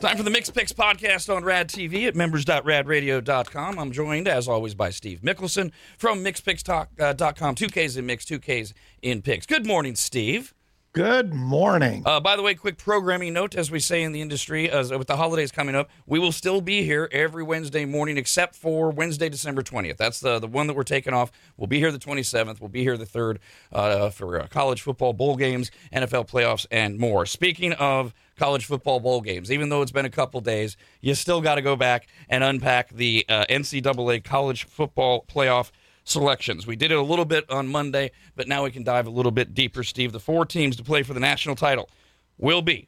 Time for the Mixed Picks podcast on Rad TV at members.radradio.com. I'm joined, as always, by Steve Mickelson from mixedpicks.com. 2Ks in Mix, 2Ks in Picks. Good morning, Steve. Good morning. By the way, quick programming note, as we say in the industry, with the holidays coming up, we will still be here every Wednesday morning except for Wednesday, December 20th. That's the one that we're taking off. We'll be here the 27th. We'll be here the 3rd for college football bowl games, NFL playoffs, and more. Speaking of college football bowl games, even though it's been a couple days, you still got to go back and unpack the NCAA college football playoff selections. We did it a little bit on Monday, but now we can dive a little bit deeper, Steve. The four teams to play for the national title will be,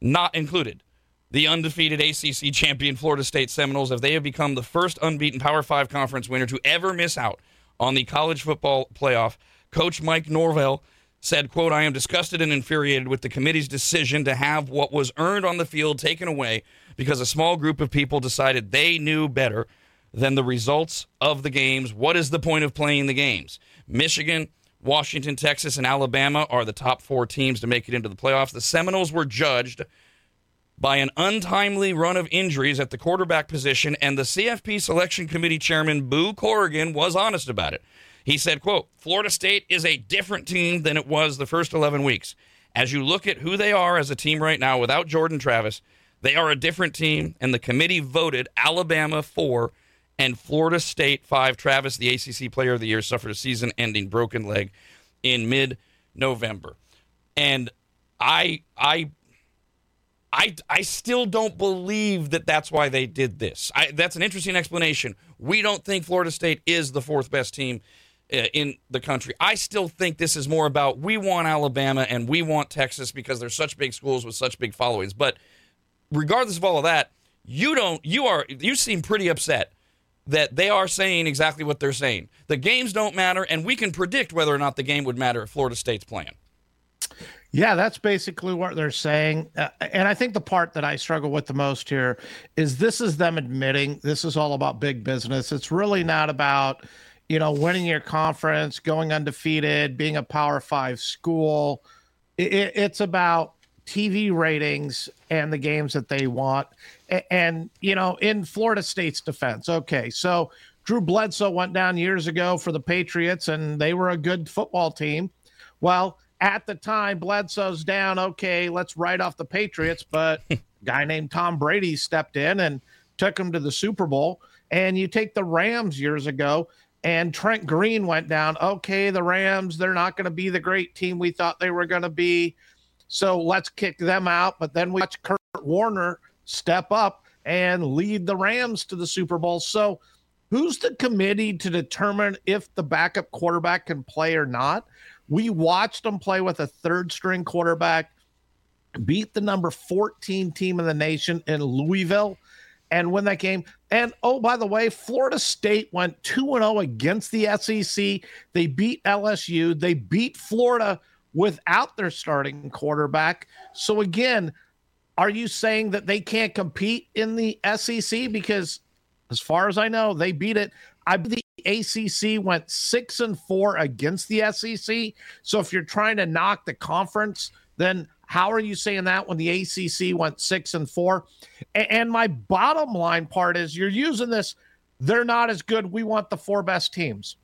not included, the undefeated ACC champion Florida State Seminoles, as they have become the first unbeaten Power 5 conference winner to ever miss out on the college football playoff. Coach Mike Norvell said, quote, "I am disgusted and infuriated with the committee's decision to have what was earned on the field taken away because a small group of people decided they knew better than the results of the games. What is the point of playing the games?" Michigan, Washington, Texas, and Alabama are the top four teams to make it into the playoffs. The Seminoles were judged by an untimely run of injuries at the quarterback position, and the CFP Selection Committee Chairman Boo Corrigan was honest about it. He said, quote, "Florida State is a different team than it was the first 11 weeks. As you look at who they are as a team right now without Jordan Travis, they are a different team, and the committee voted Alabama 4 and Florida State 5. Travis, the ACC Player of the Year, suffered a season-ending broken leg in mid-November. And I still don't believe that that's why they did this. That's an interesting explanation. We don't think Florida State is the fourth-best team in the country. I still think this is more about we want Alabama and we want Texas because they're such big schools with such big followings. But regardless of all of that, you seem pretty upset that they are saying exactly what they're saying. The games don't matter, and we can predict whether or not the game would matter if Florida State's playing. Yeah, that's basically what they're saying. And I think the part that I struggle with the most here is this is them admitting this is all about big business. It's really not about, winning your conference, going undefeated, being a Power 5 school. It's about TV ratings and the games that they want. And, in Florida State's defense, okay, so Drew Bledsoe went down years ago for the Patriots, and they were a good football team. Well, at the time, Bledsoe's down, okay, let's write off the Patriots, but a guy named Tom Brady stepped in and took him to the Super Bowl. And you take the Rams years ago, and Trent Green went down, okay, the Rams, they're not going to be the great team we thought they were going to be, so let's kick them out. But then we watch Kurt Warner step up and lead the Rams to the Super Bowl. So who's the committee to determine if the backup quarterback can play or not? We watched them play with a third-string quarterback, beat the number 14 team in the nation in Louisville, and win that game. And, oh, by the way, Florida State went 2-0 against the SEC. They beat LSU. They beat Florida without their starting quarterback. So, again, are you saying that they can't compete in the SEC? Because as far as I know, they beat it. I believe the ACC went 6-4 against the SEC. So if you're trying to knock the conference, then how are you saying that when the ACC went 6-4? And my bottom line part is you're using this, they're not as good, we want the four best teams.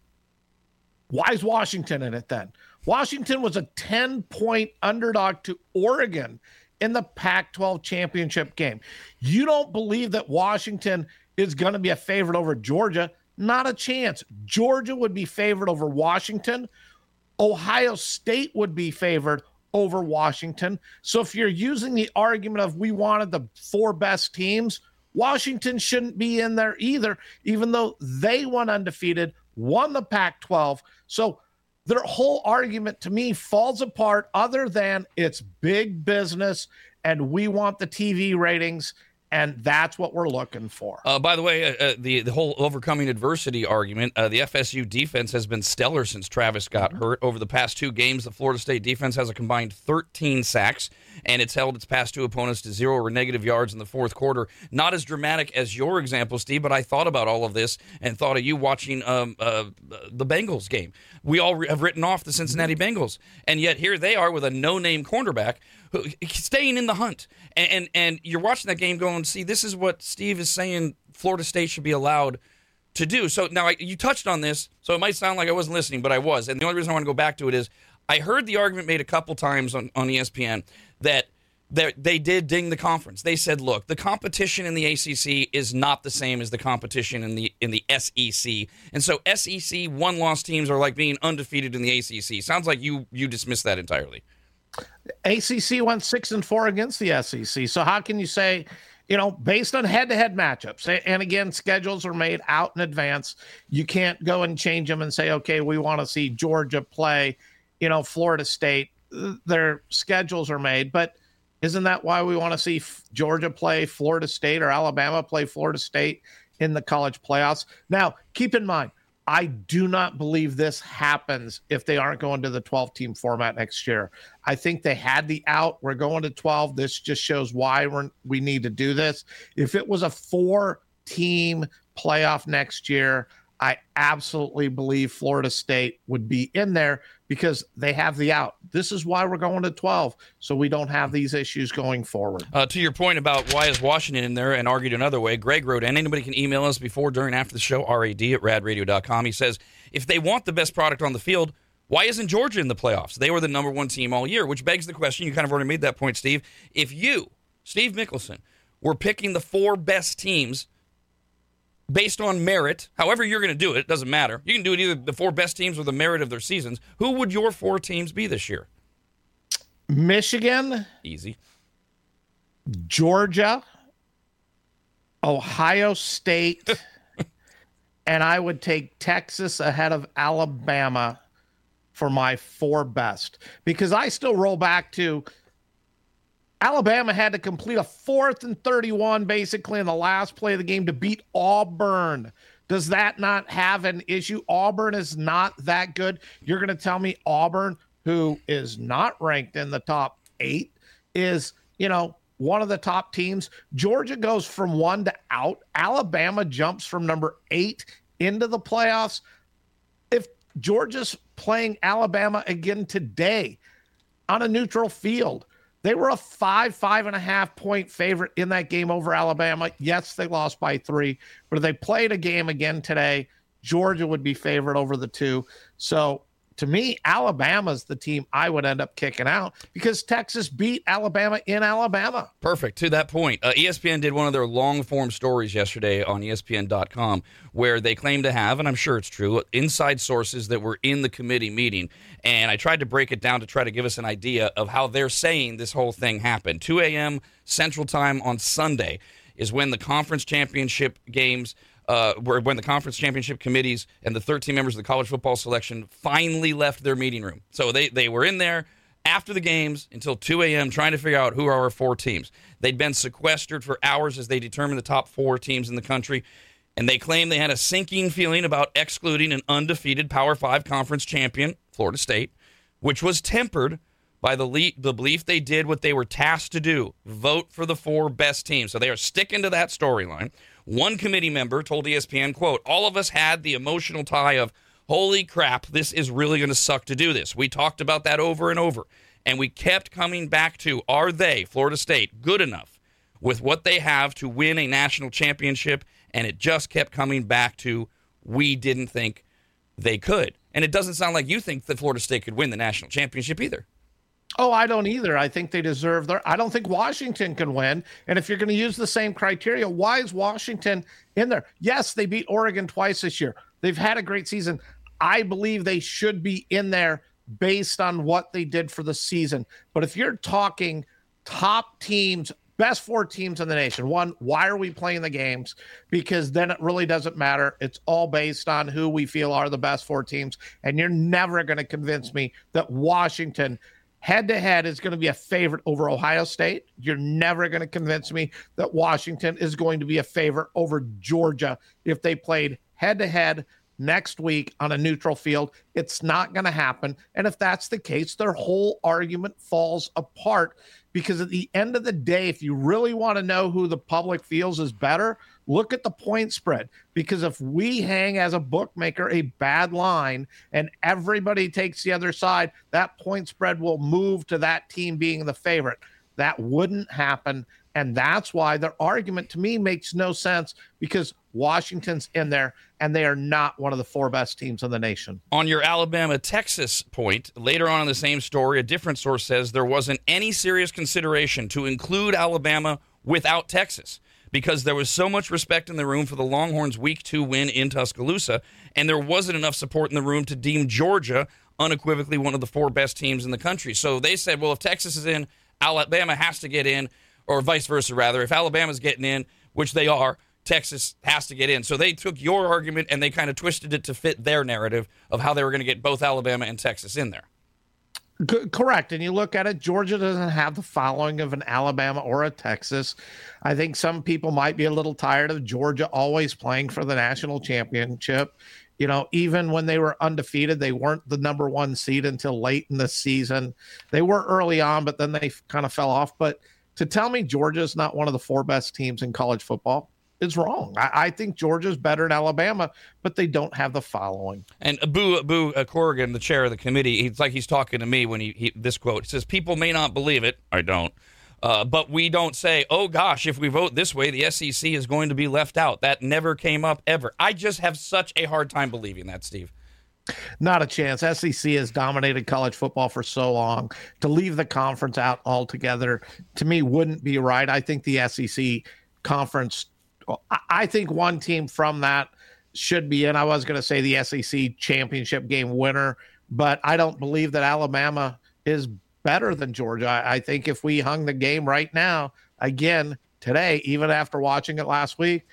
Why is Washington in it then? Washington was a 10-point underdog to Oregon in the Pac-12 championship game. You don't believe that Washington is going to be a favorite over Georgia? Not a chance. Georgia would be favored over Washington. Ohio State would be favored over Washington. So if you're using the argument of we wanted the four best teams, Washington shouldn't be in there either, even though they went undefeated, won the Pac-12. So their whole argument to me falls apart other than it's big business and we want the TV ratings, and that's what we're looking for. By the way, the whole overcoming adversity argument, the FSU defense has been stellar since Travis got hurt. Over the past two games, the Florida State defense has a combined 13 sacks and it's held its past two opponents to 0 or negative yards in the fourth quarter. Not as dramatic as your example, Steve, but I thought about all of this and thought of you watching the Bengals game. We all have written off the Cincinnati Bengals, and yet here they are with a no-name cornerback who, staying in the hunt. And you're watching that game going, see, this is what Steve is saying Florida State should be allowed to do. So now you touched on this, so it might sound like I wasn't listening, but I was. And the only reason I want to go back to it is I heard the argument made a couple times on ESPN that they did ding the conference. They said, look, the competition in the ACC is not the same as the competition in the SEC. And so SEC one-loss teams are like being undefeated in the ACC. Sounds like you dismiss that entirely. ACC went 6-4 against the SEC. So how can you say, based on head-to-head matchups, and again, schedules are made out in advance. You can't go and change them and say, okay, we want to see Georgia play, Florida State. Their schedules are made, but isn't that why we want to see Georgia play Florida State or Alabama play Florida State in the college playoffs? Now, keep in mind, I do not believe this happens if they aren't going to the 12-team format next year. I think they had the out. We're going to 12. This just shows why we need to do this. If it was a 4-team playoff next year, I absolutely believe Florida State would be in there because they have the out. This is why we're going to 12, so we don't have these issues going forward. To your point about why is Washington in there and argued another way, Greg wrote, and anybody can email us before, during, after the show, rad@radradio.com. He says, if they want the best product on the field, why isn't Georgia in the playoffs? They were the number one team all year, which begs the question, you kind of already made that point, Steve. If you, Steve Mickelson, were picking the 4 best teams based on merit, however you're going to do it, it doesn't matter. You can do it either the 4 best teams or the merit of their seasons. Who would your 4 teams be this year? Michigan. Easy. Georgia. Ohio State. And I would take Texas ahead of Alabama for my 4 best. Because I still roll back to Alabama had to complete a 4th and 31 basically in the last play of the game to beat Auburn. Does that not have an issue? Auburn is not that good. You're going to tell me Auburn, who is not ranked in the top 8, is, one of the top teams. Georgia goes from 1 to out. Alabama jumps from number 8 into the playoffs. If Georgia's playing Alabama again today on a neutral field, they were a 5.5 point favorite in that game over Alabama. Yes, they lost by 3, but if they played a game again today, Georgia would be favored over the 2. So to me, Alabama's the team I would end up kicking out because Texas beat Alabama in Alabama. Perfect. To that point, ESPN did one of their long-form stories yesterday on ESPN.com where they claim to have, and I'm sure it's true, inside sources that were in the committee meeting. And I tried to break it down to try to give us an idea of how they're saying this whole thing happened. 2 a.m. Central Time on Sunday is when the conference championship games when the conference championship committees and the 13 members of the college football selection finally left their meeting room. So they were in there after the games until 2 a.m. trying to figure out who are our 4 teams. They'd been sequestered for hours as they determined the top 4 teams in the country, and they claimed they had a sinking feeling about excluding an undefeated Power 5 conference champion, Florida State, which was tempered by the belief they did what they were tasked to do, vote for the 4 best teams. So they are sticking to that storyline. One committee member told ESPN, quote, all of us had the emotional tie of, holy crap, this is really going to suck to do this. We talked about that over and over, and we kept coming back to, are they, Florida State, good enough with what they have to win a national championship? And it just kept coming back to, we didn't think they could. And it doesn't sound like you think that Florida State could win the national championship either. Oh, I don't either. I think they deserve I don't think Washington can win. And if you're going to use the same criteria, why is Washington in there? Yes, they beat Oregon twice this year. They've had a great season. I believe they should be in there based on what they did for the season. But if you're talking top teams, best 4 teams in the nation, one, why are we playing the games? Because then it really doesn't matter. It's all based on who we feel are the best 4 teams. And you're never going to convince me that Washington head-to-head is going to be a favorite over Ohio State. You're never going to convince me that Washington is going to be a favorite over Georgia if they played head-to-head next week on a neutral field. It's not going to happen. And if that's the case, their whole argument falls apart. because at the end of the day, if you really want to know who the public feels is better, look at the point spread. Because if we hang as a bookmaker a bad line and everybody takes the other side, that point spread will move to that team being the favorite. That wouldn't happen. And that's why their argument to me makes no sense, because Washington's in there and they are not one of the four best teams in the nation. On your Alabama-Texas point, later on in the same story, a different source says there wasn't any serious consideration to include Alabama without Texas because there was so much respect in the room for the Longhorns' Week 2 win in Tuscaloosa, and there wasn't enough support in the room to deem Georgia unequivocally one of the four best teams in the country. So they said, well, if Texas is in, Alabama has to get in, or vice versa, rather. If Alabama's getting in, which they are, Texas has to get in. So they took your argument and they kind of twisted it to fit their narrative of how they were going to get both Alabama and Texas in there. Correct. And you look at it, Georgia doesn't have the following of an Alabama or a Texas. I think some people might be a little tired of Georgia always playing for the national championship. You know, even when they were undefeated, they weren't the number one seed until late in the season. They were early on, but then they kind of fell off. But to tell me Georgia's not one of the four best teams in college football is wrong. I think Georgia's better than Alabama, but they don't have the following. And Abu Corrigan, the chair of the committee, it's like he's talking to me when he this quote. He says, people may not believe it. I don't. But we don't say, oh, gosh, if we vote this way, the SEC is going to be left out. That never came up ever. I just have such a hard time believing that, Steve. Not a chance. SEC has dominated college football for so long. To leave the conference out altogether, to me, wouldn't be right. I think the SEC conference, I think one team from that should be in. I was going to say the SEC championship game winner, but I don't believe that Alabama is better than Georgia. I think if we hung the game right now, again, today, even after watching it last week,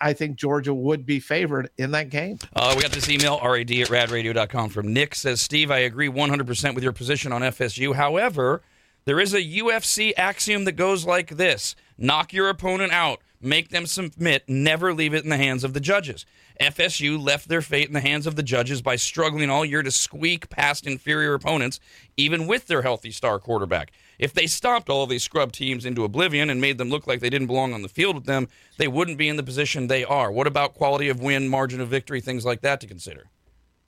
I think Georgia would be favored in that game. We got this email, rad@radradio.com, from Nick. Says, Steve, I agree 100% with your position on FSU. However, there is a UFC axiom that goes like this. Knock your opponent out. Make them submit. Never leave it in the hands of the judges. FSU left their fate in the hands of the judges by struggling all year to squeak past inferior opponents, even with their healthy star quarterback. If they stomped all these scrub teams into oblivion and made them look like they didn't belong on the field with them, they wouldn't be in the position they are. What about quality of win, margin of victory, things like that to consider?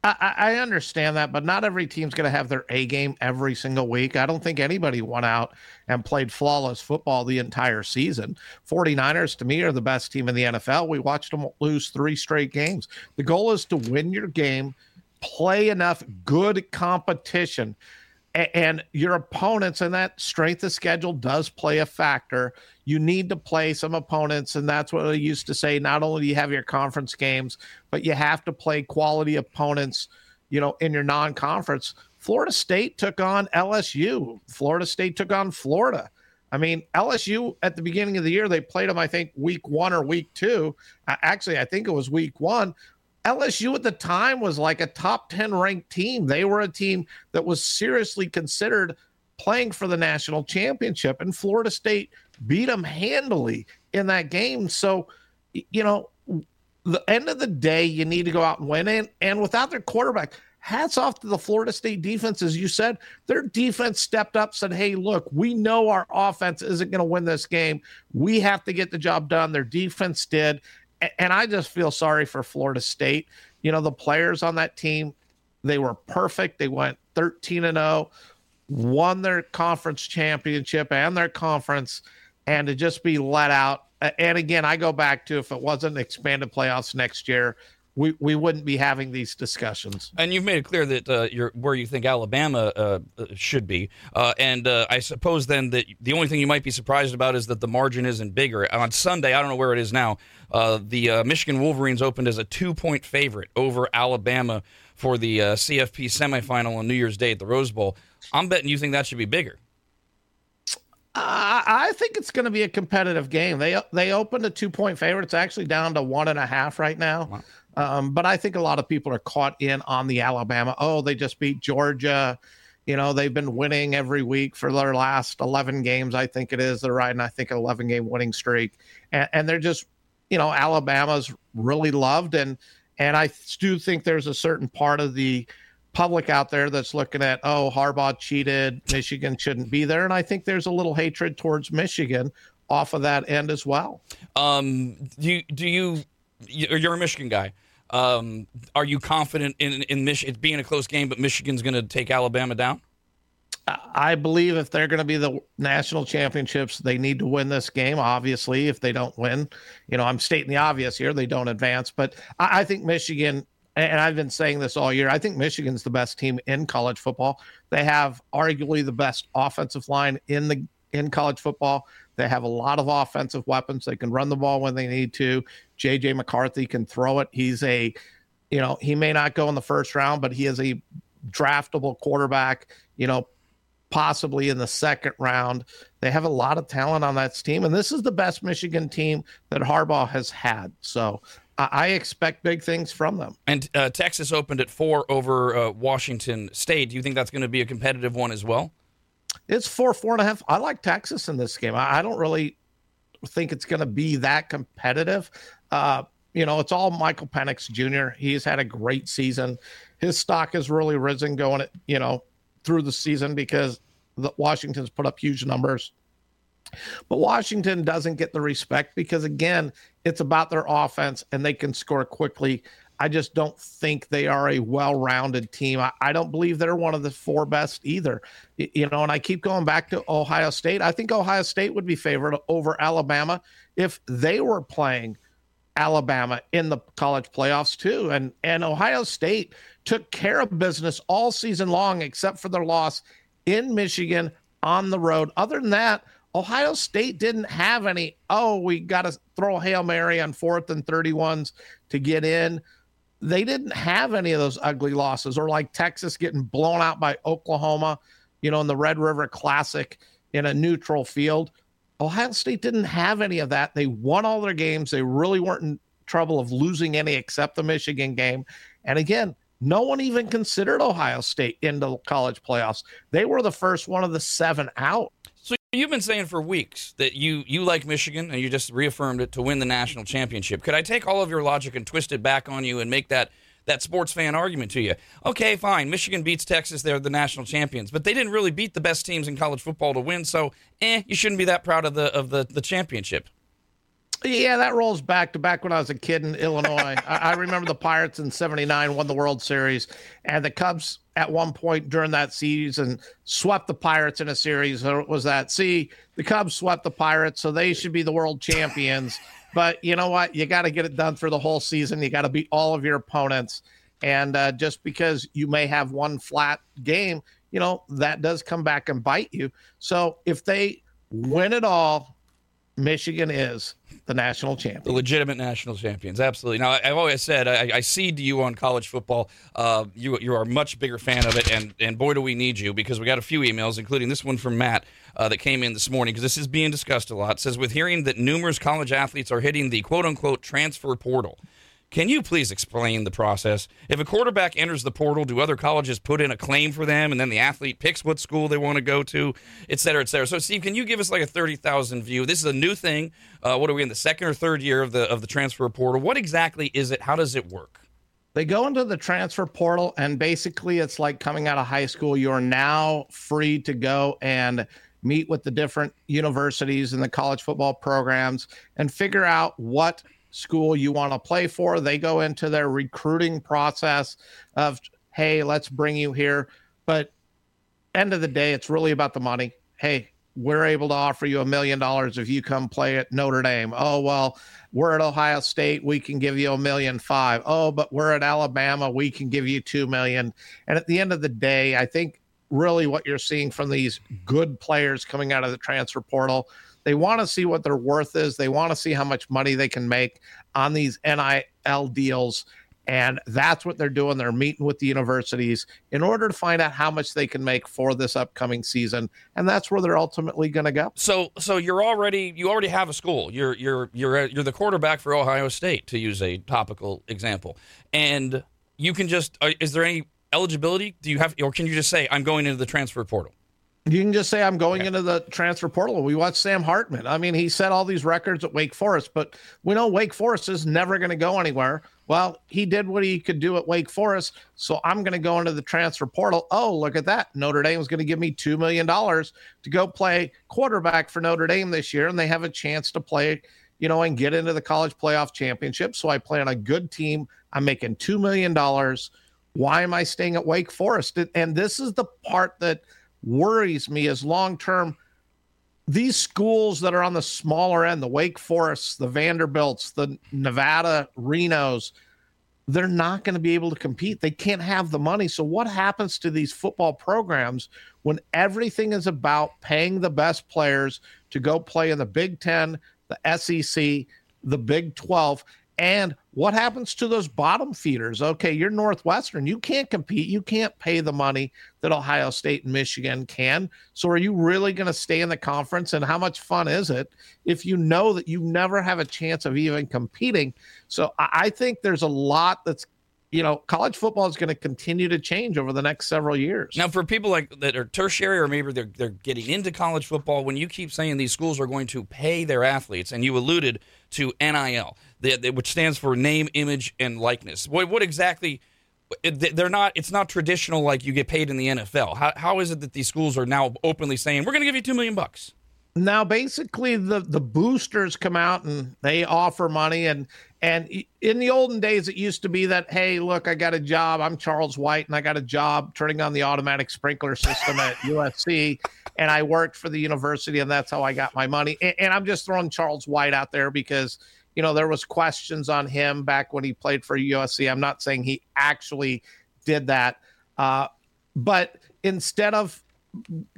I understand that, but not every team's going to have their A game every single week. I don't think anybody went out and played flawless football the entire season. 49ers, to me, are the best team in the NFL. We watched them lose 3 straight games. The goal is to win your game, play enough good competition, and your opponents, and that strength of schedule does play a factor. You need to play some opponents, and that's what I used to say. Not only do you have your conference games, but you have to play quality opponents, you know, in your non-conference. Florida State took on LSU. Florida State took on Florida. I mean, LSU at the beginning of the year, they played them, I think, week 1 or week 2. Actually, I think it was week 1. LSU at the time was like a top 10 ranked team. They were a team that was seriously considered playing for the national championship, and Florida State beat them handily in that game. So, you know, the end of the day, you need to go out and win. And without their quarterback, hats off to the Florida State defense. As you said, their defense stepped up, said, hey, look, we know our offense isn't going to win this game. We have to get the job done. Their defense did. And I just feel sorry for Florida State. You know, the players on that team, they were perfect. They went 13-0, won their conference championship and their conference, and to just be let out. And again, I go back to, if it wasn't expanded playoffs next year, we wouldn't be having these discussions. And you've made it clear that where you think Alabama should be. And I suppose then that the only thing you might be surprised about is that the margin isn't bigger. On Sunday, I don't know where it is now, the Michigan Wolverines opened as a 2-point favorite over Alabama for the CFP semifinal on New Year's Day at the Rose Bowl. I'm betting you think that should be bigger. I think it's going to be a competitive game. They opened a 2-point favorite. It's actually down to 1.5 right now. Wow. But I think a lot of people are caught in on the Alabama. Oh, they just beat Georgia. You know, they've been winning every week for their last 11 games. I think it is. They're riding, I think, an 11-game winning streak. And they're just, you know, Alabama's really loved. And I do think there's a certain part of the public out there that's looking at, oh, Harbaugh cheated, Michigan shouldn't be there. And I think there's a little hatred towards Michigan off of that end as well. You're a Michigan guy. Are you confident in Michigan it being a close game, but Michigan's going to take Alabama down? I believe if they're going to be the national championships, they need to win this game. Obviously, if they don't win, you know, I'm stating the obvious here, they don't advance. But I think Michigan, and I've been saying this all year, I think Michigan's the best team in college football. They have arguably the best offensive line in college football. They have a lot of offensive weapons. They can run the ball when they need to. J.J. McCarthy can throw it. He's a, you know, he may not go in the first round, but he is a draftable quarterback, you know, possibly in the second round. They have a lot of talent on that team, and this is the best Michigan team that Harbaugh has had. So I expect big things from them. And Texas opened at 4 over Washington State. Do you think that's going to be a competitive one as well? It's 4, 4.5. I like Texas in this game. I don't really think it's going to be that competitive. You know, it's all Michael Penix Jr. He's had a great season. His stock has really risen going, you know, through the season because Washington's put up huge numbers. But Washington doesn't get the respect because, again, it's about their offense and they can score quickly. I just don't think they are a well-rounded team. I don't believe they're one of the 4 best either. You know, and I keep going back to Ohio State. I think Ohio State would be favored over Alabama if they were playing Alabama in the college playoffs too. And Ohio State took care of business all season long except for their loss in Michigan on the road. Other than that, Ohio State didn't have any, oh, we got to throw Hail Mary on 4th and 31s to get in. They didn't have any of those ugly losses, or like Texas getting blown out by Oklahoma, you know, in the Red River Classic in a neutral field. Ohio State didn't have any of that. They won all their games. They really weren't in trouble of losing any except the Michigan game. And again, no one even considered Ohio State into the college playoffs. They were the first one of the 7 out. So you've been saying for weeks that you like Michigan, and you just reaffirmed it, to win the national championship. Could I take all of your logic and twist it back on you and make that sports fan argument to you? Okay, fine. Michigan beats Texas. They're the national champions, but they didn't really beat the best teams in college football to win. So, you shouldn't be that proud of the championship. Yeah, that rolls back to back when I was a kid in Illinois. I remember the Pirates in '79 won the World Series, and the Cubs at one point during that season swept the Pirates in a series. Or was that, see, the Cubs swept the Pirates, so they should be the world champions. But you know what? You got to get it done for the whole season. You got to beat all of your opponents. And just because you may have one flat game, you know, that does come back and bite you. So if they win it all, Michigan is the national champion. The legitimate national champions. Absolutely. Now, I've always said I cede to you on college football. You are a much bigger fan of it, and boy, do we need you, because we got a few emails, including this one from Matt, that came in this morning, because this is being discussed a lot. It says, with hearing that numerous college athletes are hitting the quote-unquote transfer portal, can you please explain the process? If a quarterback enters the portal, do other colleges put in a claim for them, and then the athlete picks what school they want to go to, et cetera, et cetera? So, Steve, can you give us like a 30,000 view? This is a new thing. What are we in, the 2nd or 3rd year of the transfer portal? What exactly is it? How does it work? They go into the transfer portal, and basically it's like coming out of high school. You're now free to go and meet with the different universities and the college football programs and figure out what school you want to play for. They go into their recruiting process of, hey, let's bring you here. But end of the day, it's really about the money. Hey, we're able to offer you $1 million if you come play at Notre Dame. Oh, well, we're at Ohio State. We can give you $1.5 million. Oh, but we're at Alabama. We can give you $2 million. And at the end of the day, I think really what you're seeing from these good players coming out of the transfer portal, they want to see what their worth is. They want to see how much money they can make on these NIL deals. And that's what they're doing. They're meeting with the universities in order to find out how much they can make for this upcoming season. And that's where they're ultimately going to go. So you already have a school. You're the quarterback for Ohio State, to use a topical example. And you can just, is there any eligibility? Do you have, or can you just say, I'm going into the transfer portal? You can just say, I'm going into the transfer portal. We watched Sam Hartman. I mean, he set all these records at Wake Forest, but we know Wake Forest is never going to go anywhere. Well, he did what he could do at Wake Forest, so I'm going to go into the transfer portal. Oh, look at that. Notre Dame is going to give me $2 million to go play quarterback for Notre Dame this year, and they have a chance to play, you know, and get into the college playoff championship. So I play on a good team. I'm making $2 million. Why am I staying at Wake Forest? And this is the part that worries me as long-term. These schools that are on the smaller end, the Wake Forests, the Vanderbilts, the Nevada, Renos, they're not going to be able to compete. They can't have the money. So what happens to these football programs when everything is about paying the best players to go play in the Big Ten, the SEC, the Big 12, and what happens to those bottom feeders? Okay, you're Northwestern. You can't compete. You can't pay the money that Ohio State and Michigan can. So are you really going to stay in the conference? And how much fun is it if you know that you never have a chance of even competing? So I think there's a lot that's, you know, college football is going to continue to change over the next several years. Now, for people like that are tertiary or maybe they're getting into college football, when you keep saying these schools are going to pay their athletes, and you alluded to NIL, which stands for name, image, and likeness. What exactly? They're not. It's not traditional like you get paid in the NFL. How is it that these schools are now openly saying we're going to give you $2 million? Now, basically, the boosters come out and they offer money. And in the olden days, it used to be that, hey, look, I got a job. I'm Charles White, and I got a job turning on the automatic sprinkler system at USC, and I worked for the university, and that's how I got my money. And I'm just throwing Charles White out there because, you know, there was questions on him back when he played for USC. I'm not saying he actually did that. But instead of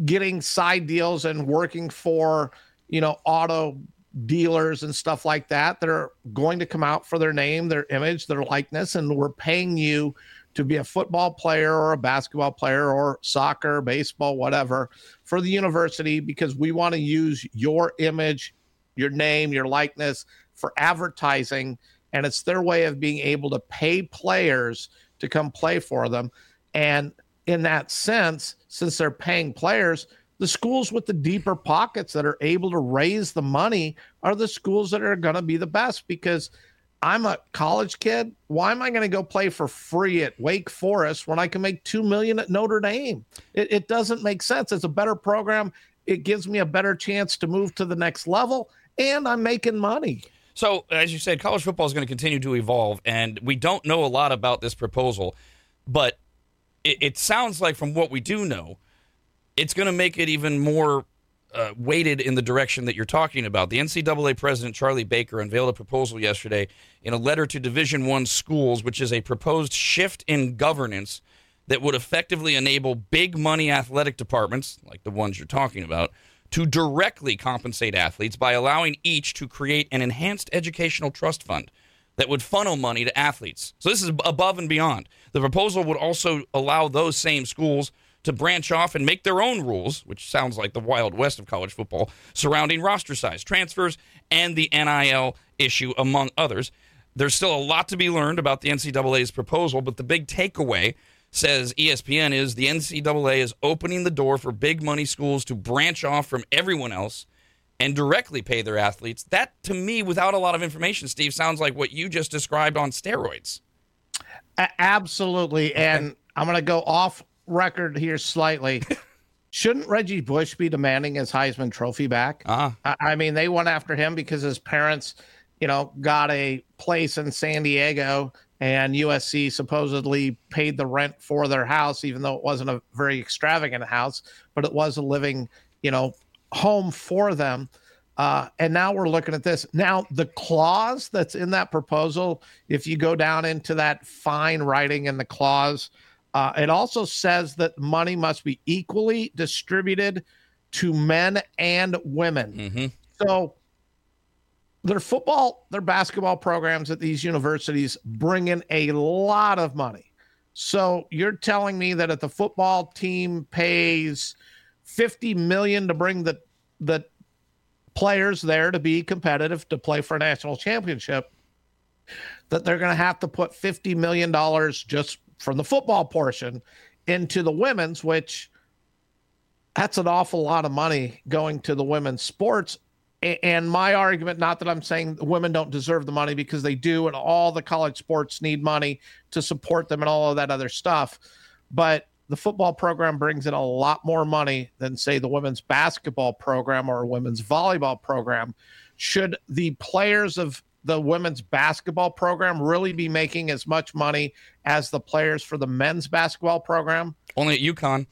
getting side deals and working for, you know, auto dealers and stuff like that, they're going to come out for their name, their image, their likeness, and we're paying you to be a football player or a basketball player or soccer, baseball, whatever, for the university, because we want to use your image, your name, your likeness for advertising. And it's their way of being able to pay players to come play for them. And in that sense, since they're paying players, the schools with the deeper pockets that are able to raise the money are the schools that are going to be the best, because I'm a college kid. Why am I going to go play for free at Wake Forest when I can make $2 million at Notre Dame? It doesn't make sense. It's a better program. It gives me a better chance to move to the next level, and I'm making money. So, as you said, college football is going to continue to evolve, and we don't know a lot about this proposal, but it sounds like from what we do know, it's going to make it even more weighted in the direction that you're talking about. The NCAA president, Charlie Baker, unveiled a proposal yesterday in a letter to Division I schools, which is a proposed shift in governance that would effectively enable big money athletic departments, like the ones you're talking about, to directly compensate athletes by allowing each to create an enhanced educational trust fund that would funnel money to athletes. So this is above and beyond. The proposal would also allow those same schools to branch off and make their own rules, which sounds like the Wild West of college football, surrounding roster size, transfers, and the NIL issue, among others. There's still a lot to be learned about the NCAA's proposal, but the big takeaway, says ESPN, is the NCAA is opening the door for big money schools to branch off from everyone else and directly pay their athletes. That, to me, without a lot of information, Steve, sounds like what you just described on steroids. Absolutely. Okay. And I'm going to go off record here slightly. Shouldn't Reggie Bush be demanding his Heisman Trophy back? Uh-huh. I mean, they went after him because his parents, you know, got a place in San Diego, and USC supposedly paid the rent for their house, even though it wasn't a very extravagant house, but it was a living, you know, home for them. And now we're looking at this. Now, the clause that's in that proposal, if you go down into that fine writing in the clause, it also says that money must be equally distributed to men and women. Mm-hmm. So their football, their basketball programs at these universities bring in a lot of money. So you're telling me that if the football team pays $50 million to bring the players there to be competitive, to play for a national championship, that they're going to have to put $50 million just from the football portion into the women's, which that's an awful lot of money going to the women's sports. And my argument, not that I'm saying women don't deserve the money, because they do, and all the college sports need money to support them and all of that other stuff. But the football program brings in a lot more money than, say, the women's basketball program or women's volleyball program. Should the players of the women's basketball program really be making as much money as the players for the men's basketball program? Only at UConn.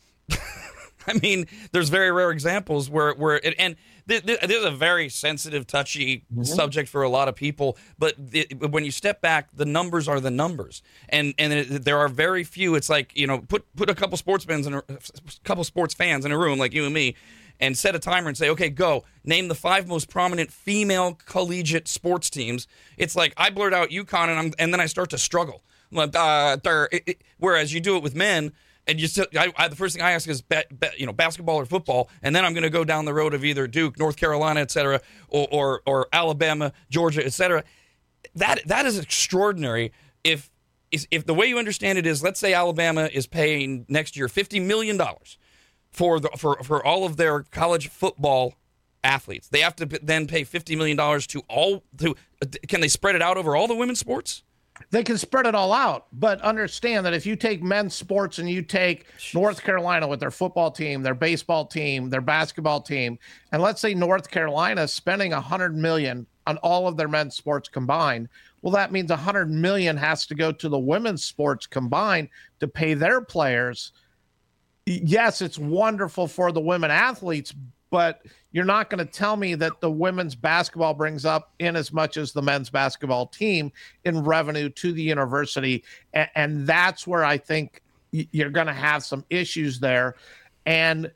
I mean, there's very rare examples where it, and this is a very sensitive, touchy subject for a lot of people. But when you step back, the numbers are the numbers, and there are very few. It's like, you know, put a couple sports fans in a room like you and me, and set a timer and say, okay, go name the 5 most prominent female collegiate sports teams. It's like I blurt out UConn, and then I start to struggle. Whereas you do it with men. And you still, the first thing I ask is, basketball or football, and then I'm going to go down the road of either Duke, North Carolina, et cetera, or Alabama, Georgia, et cetera. That is extraordinary. If the way you understand it is, let's say Alabama is paying next year $50 million for all of their college football athletes. They have to then pay $50 million to all. Can they spread it out over all the women's sports? They can spread it all out, but understand that if you take men's sports and you take North Carolina with their football team, their baseball team, their basketball team, and let's say North Carolina is spending $100 million on all of their men's sports combined, well, that means $100 million has to go to the women's sports combined to pay their players. Yes, it's wonderful for the women athletes, but you're not going to tell me that the women's basketball brings up in as much as the men's basketball team in revenue to the university. And that's where I think you're going to have some issues there. And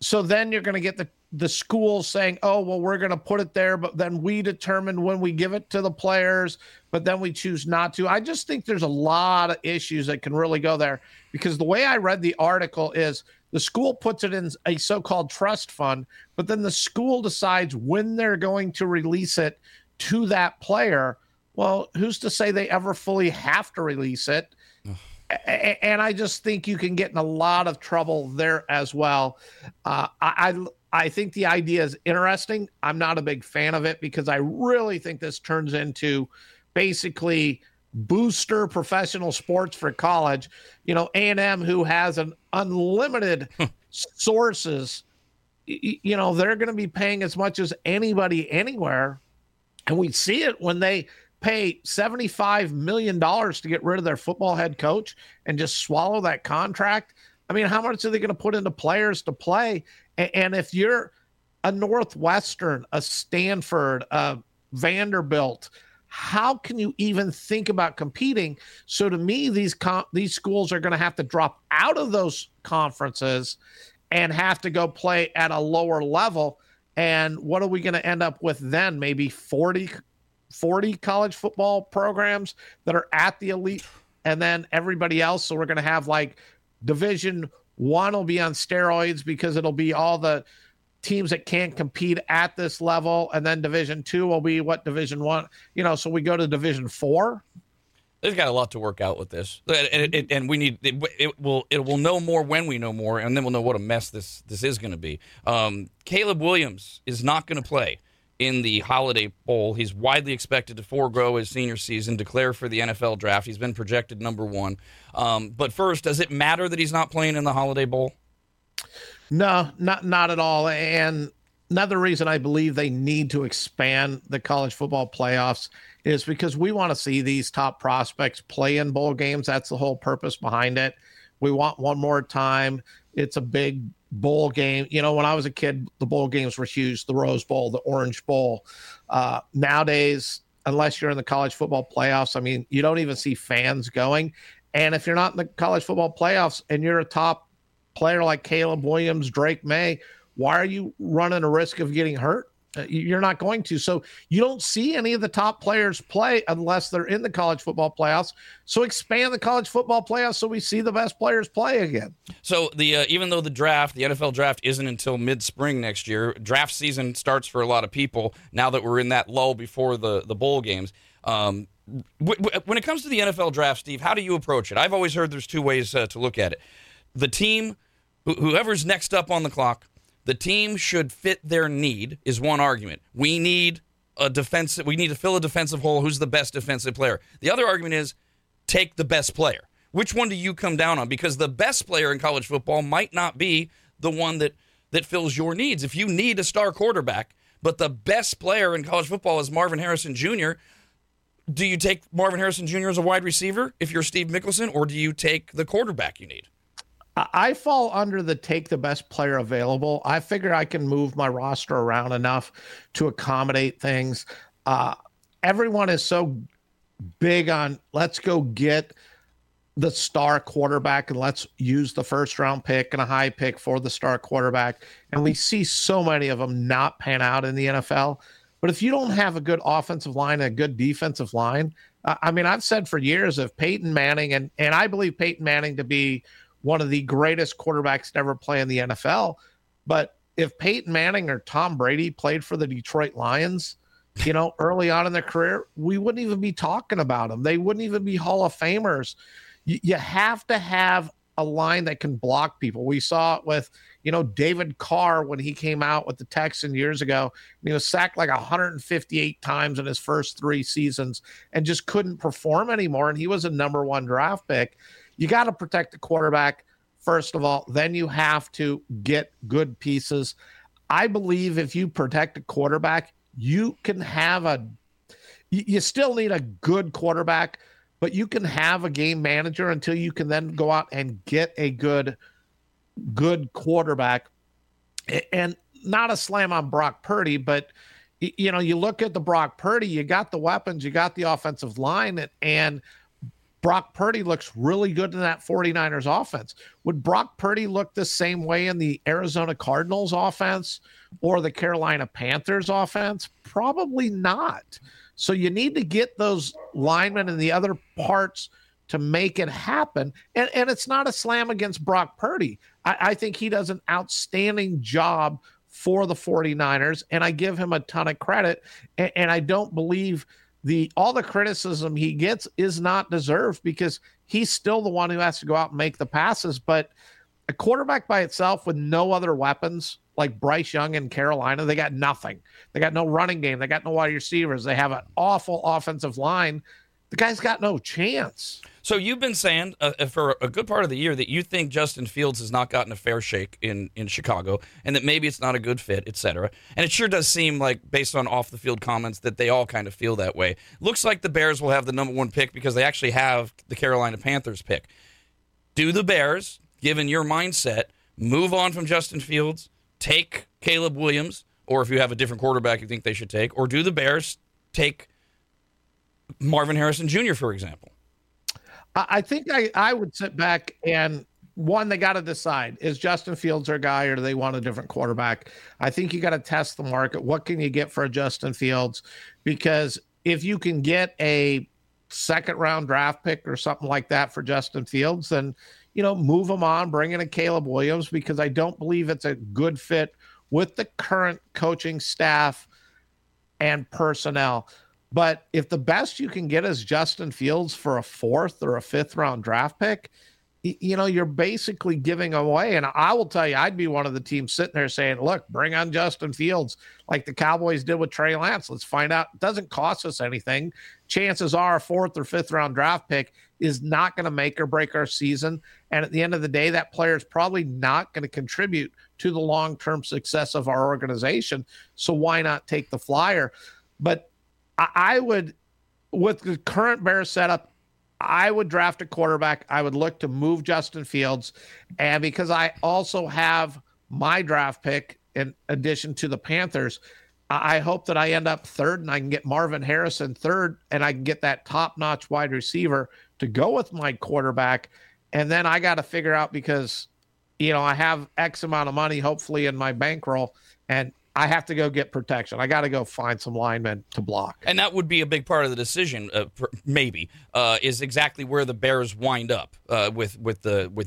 so then you're going to get the school saying, oh, well, we're going to put it there, but then we determine when we give it to the players, but then we choose not to. I just think there's a lot of issues that can really go there, because the way I read the article is the school puts it in a so-called trust fund, but then the school decides when they're going to release it to that player. Well, who's to say they ever fully have to release it? And I just think you can get in a lot of trouble there as well. I think the idea is interesting. I'm not a big fan of it, because I really think this turns into basically booster professional sports for college. You know, A&M, who has an unlimited sources, you know, they're going to be paying as much as anybody anywhere. And we see it when they pay $75 million to get rid of their football head coach and just swallow that contract. I mean, how much are they going to put into players to play? And if you're a Northwestern, a Stanford, a Vanderbilt, how can you even think about competing? So to me, these schools are going to have to drop out of those conferences and have to go play at a lower level. And what are we going to end up with then? Maybe 40 college football programs that are at the elite, and then everybody else. So we're going to have like Division One will be on steroids, because it'll be all the teams that can't compete at this level, and then Division Two will be what Division One, you know. So we go to Division Four. There's got a lot to work out with this, and we need it will know more when we know more, and then we'll know what a mess this is going to be. Caleb Williams is not going to play in the Holiday Bowl. He's widely expected to forego his senior season, declare for the NFL draft. He's been projected number 1. But first, does it matter that he's not playing in the Holiday Bowl? No, not at all. And another reason I believe they need to expand the college football playoffs is because we want to see these top prospects play in bowl games. That's the whole purpose behind it. We want one more time. It's a big bowl game. You know, when I was a kid, the bowl games were huge, the Rose Bowl, the Orange Bowl. Nowadays, unless you're in the college football playoffs, I mean, you don't even see fans going. And if you're not in the college football playoffs and you're a top player like Caleb Williams, Drake Maye, why are you running a risk of getting hurt? You're not going to. So you don't see any of the top players play unless they're in the college football playoffs. So expand the college football playoffs so we see the best players play again. So the even though the NFL draft isn't until mid-spring next year, draft season starts for a lot of people now that we're in that lull before the bowl games. When it comes to the NFL draft, Steve, how do you approach it? I've always heard there's two ways to look at it. The team whoever's next up on the clock, the team should fit their need is one argument. We need a defense. We need to fill a defensive hole. Who's the best defensive player? The other argument is take the best player. Which one do you come down on? Because the best player in college football might not be the one that fills your needs. If you need a star quarterback, but the best player in college football is Marvin Harrison Jr., do you take Marvin Harrison Jr. as a wide receiver if you're Steve Mickelson, or do you take the quarterback you need? I fall under the take the best player available. I figure I can move my roster around enough to accommodate things. Everyone is so big on let's go get the star quarterback and let's use the first round pick and a high pick for the star quarterback. And we see so many of them not pan out in the NFL. But if you don't have a good offensive line, and a good defensive line, I mean, I've said for years if Peyton Manning, and I believe Peyton Manning to be one of the greatest quarterbacks to ever play in the NFL. But if Peyton Manning or Tom Brady played for the Detroit Lions, you know, early on in their career, we wouldn't even be talking about them. They wouldn't even be Hall of Famers. You have to have a line that can block people. We saw it with, you know, David Carr when he came out with the Texans years ago. He was sacked like 158 times in his first three seasons and just couldn't perform anymore. And he was a number one draft pick. You got to protect the quarterback, first of all. Then you have to get good pieces. I believe if you protect a quarterback, you can have you still need a good quarterback, but you can have a game manager until you can then go out and get a good quarterback. And not a slam on Brock Purdy, but, you know, you look at the Brock Purdy, you got the weapons, you got the offensive line, and Brock Purdy looks really good in that 49ers offense. Would Brock Purdy look the same way in the Arizona Cardinals offense or the Carolina Panthers offense? Probably not. So you need to get those linemen and the other parts to make it happen. And it's not a slam against Brock Purdy. I think he does an outstanding job for the 49ers, and I give him a ton of credit, and I don't believe – all the criticism he gets is not deserved because he's still the one who has to go out and make the passes. But a quarterback by itself with no other weapons, like Bryce Young in Carolina, they got nothing. They got no running game. They got no wide receivers. They have an awful offensive line. The guy's got no chance. So you've been saying for a good part of the year that you think Justin Fields has not gotten a fair shake in Chicago and that maybe it's not a good fit, et cetera. And it sure does seem like, based on off-the-field comments, that they all kind of feel that way. Looks like the Bears will have the number one pick because they actually have the Carolina Panthers pick. Do the Bears, given your mindset, move on from Justin Fields, take Caleb Williams, or if you have a different quarterback you think they should take, or do the Bears take Marvin Harrison Jr., for example? I think I would sit back and, one, they got to decide, is Justin Fields their guy or do they want a different quarterback? I think you got to test the market. What can you get for a Justin Fields? Because if you can get a second-round draft pick or something like that for Justin Fields, then, you know, move him on, bring in a Caleb Williams, because I don't believe it's a good fit with the current coaching staff and personnel. But if the best you can get is Justin Fields for a fourth or a fifth round draft pick, you know, you're basically giving away. And I will tell you, I'd be one of the teams sitting there saying, look, bring on Justin Fields like the Cowboys did with Trey Lance. Let's find out. It doesn't cost us anything. Chances are a fourth or fifth round draft pick is not going to make or break our season. And at the end of the day, that player is probably not going to contribute to the long-term success of our organization. So why not take the flyer? But I would, with the current Bears setup, I would draft a quarterback. I would look to move Justin Fields. And because I also have my draft pick in addition to the Panthers, I hope that I end up third and I can get Marvin Harrison third and I can get that top-notch wide receiver to go with my quarterback. And then I got to figure out, because, you know, I have X amount of money, hopefully, in my bankroll, and I have to go get protection. I got to go find some linemen to block. And that would be a big part of the decision, is exactly where the Bears wind up with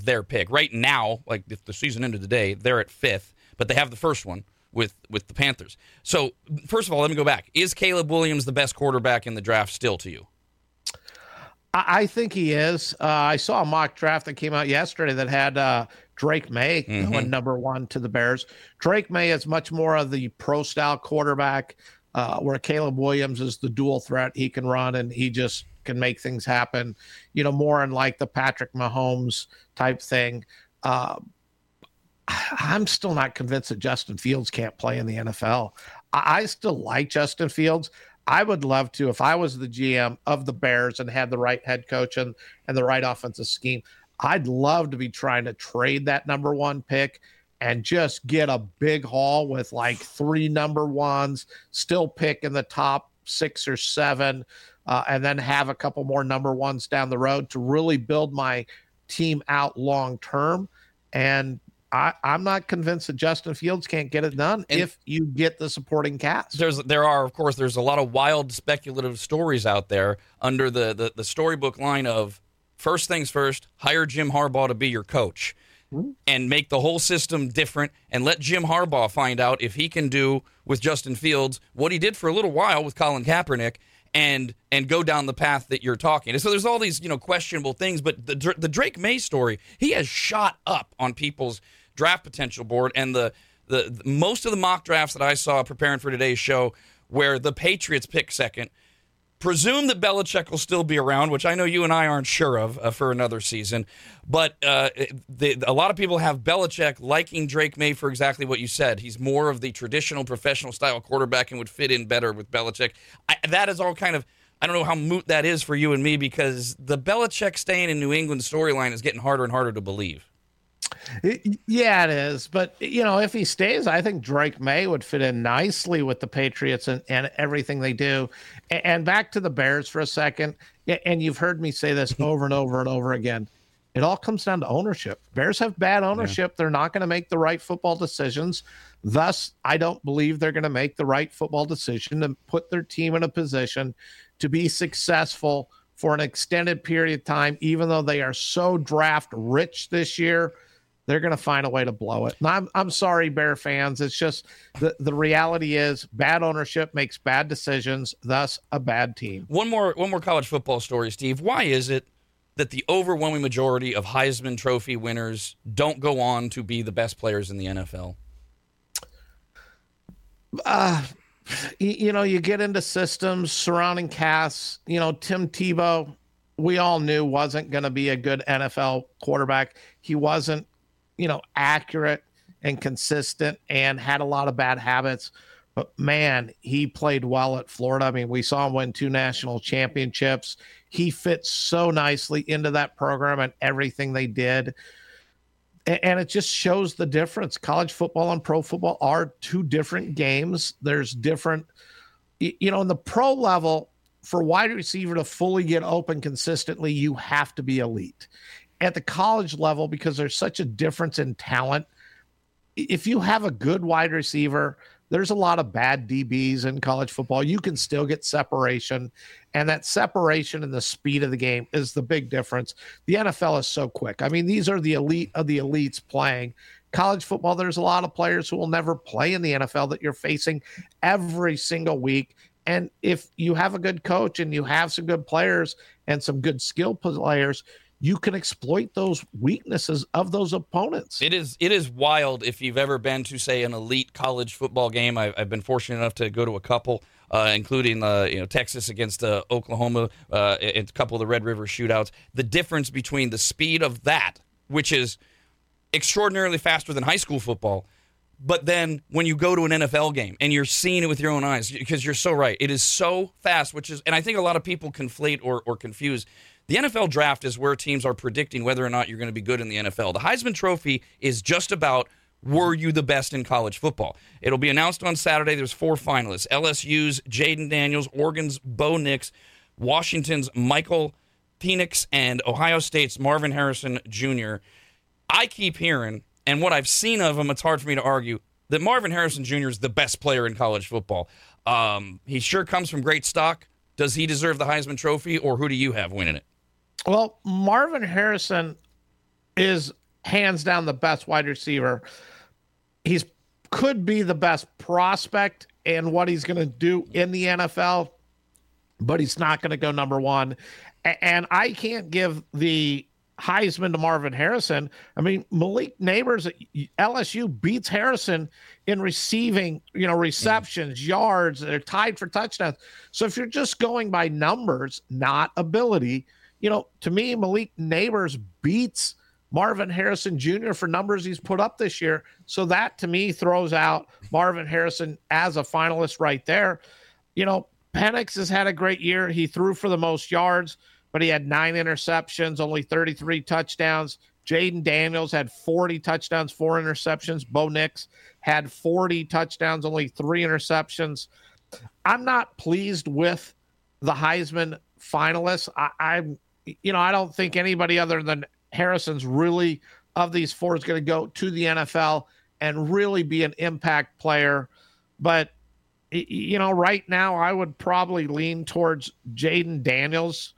their pick. Right now, like if the season ended today, they're at fifth, but they have the first one with the Panthers. So, first of all, let me go back. Is Caleb Williams the best quarterback in the draft still to you? I think he is. I saw a mock draft that came out yesterday that had Drake Maye mm-hmm. going #1 to the Bears. Drake Maye is much more of the pro-style quarterback, where Caleb Williams is the dual threat. He can run and he just can make things happen, you know, more in like the Patrick Mahomes type thing. I'm still not convinced that Justin Fields can't play in the NFL. I still like Justin Fields. I would love to, if I was the GM of the Bears and had the right head coach and the right offensive scheme, I'd love to be trying to trade that #1 pick and just get a big haul with like 3 #1s, still pick in the top 6 or 7, and then have a couple more #1s down the road to really build my team out long term. And I'm not convinced that Justin Fields can't get it done if you get the supporting cast. There are, of course, there's a lot of wild speculative stories out there under the storybook line of, first things first, hire Jim Harbaugh to be your coach mm-hmm. and make the whole system different and let Jim Harbaugh find out if he can do with Justin Fields what he did for a little while with Colin Kaepernick and go down the path that you're talking. And so there's all these, you know, questionable things, but the Drake Maye story, he has shot up on people's draft potential board, and the most of the mock drafts that I saw preparing for today's show where the Patriots pick second presume that Belichick will still be around, which I know you and I aren't sure of for another season, but a lot of people have Belichick liking Drake Maye for exactly what you said. He's more of the traditional professional style quarterback and would fit in better with Belichick. That is all kind of, I don't know how moot that is for you and me, because the Belichick staying in New England storyline is getting harder and harder to believe. Yeah, it is. But, you know, if he stays, I think Drake Maye would fit in nicely with the Patriots and everything they do. And back to the Bears for a second. And you've heard me say this over and over and over again. It all comes down to ownership. Bears have bad ownership. Yeah. They're not going to make the right football decisions. Thus, I don't believe they're going to make the right football decision to put their team in a position to be successful for an extended period of time, even though they are so draft rich this year. They're going to find a way to blow it. And I'm sorry, Bear fans. It's just the reality is bad ownership makes bad decisions, thus a bad team. One more college football story, Steve. Why is it that the overwhelming majority of Heisman Trophy winners don't go on to be the best players in the NFL? You know, you get into systems surrounding casts. You know, Tim Tebow, we all knew wasn't going to be a good NFL quarterback. He wasn't, you know, accurate and consistent and had a lot of bad habits, but man, he played well at Florida. I mean, we saw him win 2 national championships. He fits so nicely into that program and everything they did. And it just shows the difference. College football and pro football are 2 different games. There's different, you know, in the pro level, for wide receiver to fully get open consistently, you have to be elite. At the college level, because there's such a difference in talent, if you have a good wide receiver, there's a lot of bad DBs in college football. You can still get separation, and that separation and the speed of the game is the big difference. The NFL is so quick. I mean, these are the elite of the elites playing. College football, there's a lot of players who will never play in the NFL that you're facing every single week. And if you have a good coach and you have some good players and some good skill players, you can exploit those weaknesses of those opponents. It is wild if you've ever been to, say, an elite college football game. I've been fortunate enough to go to a couple, including Texas against Oklahoma, a couple of the Red River shootouts. The difference between the speed of that, which is extraordinarily faster than high school football, but then when you go to an NFL game and you're seeing it with your own eyes, because you're so right, it is so fast, which is, and I think a lot of people conflate or confuse. The NFL draft is where teams are predicting whether or not you're going to be good in the NFL. The Heisman Trophy is just about, were you the best in college football? It'll be announced on Saturday. There's 4 finalists. LSU's Jayden Daniels, Oregon's Bo Nix, Washington's Michael Penix, and Ohio State's Marvin Harrison Jr. I keep hearing, and what I've seen of him, it's hard for me to argue, that Marvin Harrison Jr. is the best player in college football. He sure comes from great stock. Does he deserve the Heisman Trophy, or who do you have winning it? Well, Marvin Harrison is hands down the best wide receiver. He's could be the best prospect and what he's going to do in the NFL, but he's not going to go #1. And I can't give the Heisman to Marvin Harrison. I mean, Malik Nabers at LSU beats Harrison in receiving, you know, receptions, yards. They're tied for touchdowns. So if you're just going by numbers, not ability, you know, to me, Malik Nabers beats Marvin Harrison Jr. for numbers he's put up this year. So that, to me, throws out Marvin Harrison as a finalist right there. You know, Penix has had a great year. He threw for the most yards, but he had 9 interceptions, only 33 touchdowns. Jayden Daniels had 40 touchdowns, 4 interceptions. Bo Nix had 40 touchdowns, only 3 interceptions. I'm not pleased with the Heisman finalists. I don't think anybody other than Harrison's really, of these 4, is going to go to the NFL and really be an impact player. But, you know, right now I would probably lean towards Jayden Daniels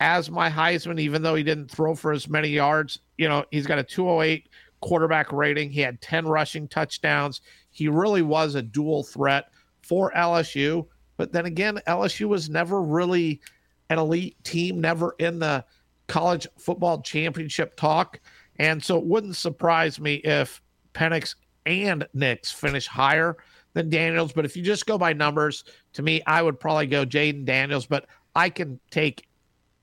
as my Heisman, even though he didn't throw for as many yards. You know, he's got a 208 quarterback rating. He had 10 rushing touchdowns. He really was a dual threat for LSU. But then again, LSU was never really an elite team, never in the college football championship talk. And so it wouldn't surprise me if Penix and Nix finish higher than Daniels. But if you just go by numbers, to me, I would probably go Jayden Daniels, but I can take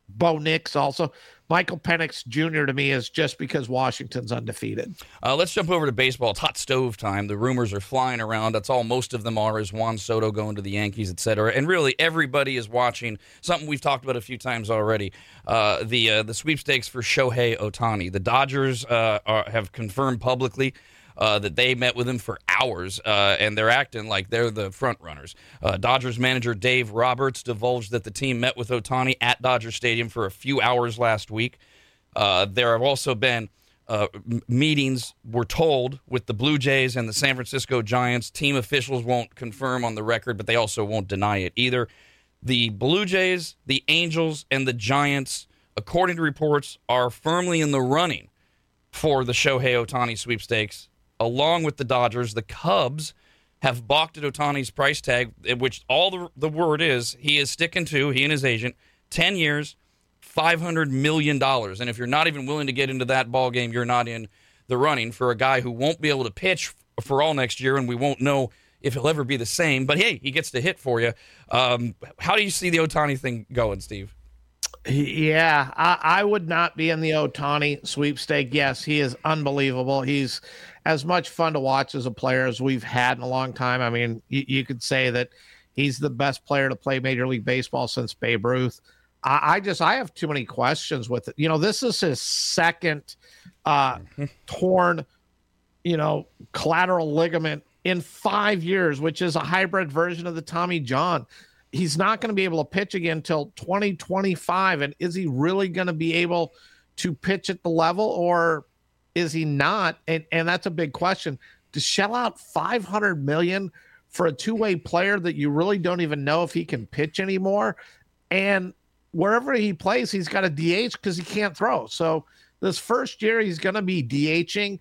Bo Nix also. Michael Penix Jr. to me is just because Washington's undefeated. Let's jump over to baseball. It's hot stove time. The rumors are flying around. That's all most of them are, is Juan Soto going to the Yankees, et cetera. And really, everybody is watching something we've talked about a few times already, the sweepstakes for Shohei Ohtani. The Dodgers have confirmed publicly that they met with him for hours, and they're acting like they're the front runners. Dodgers manager Dave Roberts divulged that the team met with Ohtani at Dodger Stadium for a few hours last week. There have also been meetings, we're told, with the Blue Jays and the San Francisco Giants. Team officials won't confirm on the record, but they also won't deny it either. The Blue Jays, the Angels, and the Giants, according to reports, are firmly in the running for the Shohei Ohtani sweepstakes. Along with the Dodgers, the Cubs have balked at Ohtani's price tag, which all the word is he is sticking to, he and his agent, 10 years, $500 million. And if you're not even willing to get into that ballgame, you're not in the running for a guy who won't be able to pitch for all next year, and we won't know if he'll ever be the same. But, hey, he gets to hit for you. How do you see the Ohtani thing going, Steve? Yeah, I would not be in the Ohtani sweepstake. Yes, he is unbelievable. He's as much fun to watch as a player as we've had in a long time. I mean, you could say that he's the best player to play Major League Baseball since Babe Ruth. I have too many questions with it. You know, this is his second torn, you know, collateral ligament in 5 years, which is a hybrid version of the Tommy John. He's not going to be able to pitch again until 2025. And is he really going to be able to pitch at the level, or is he not? And that's a big question. To shell out $500 million for a two-way player that you really don't even know if he can pitch anymore. And wherever he plays, he's got a DH because he can't throw. So this first year, he's going to be DHing.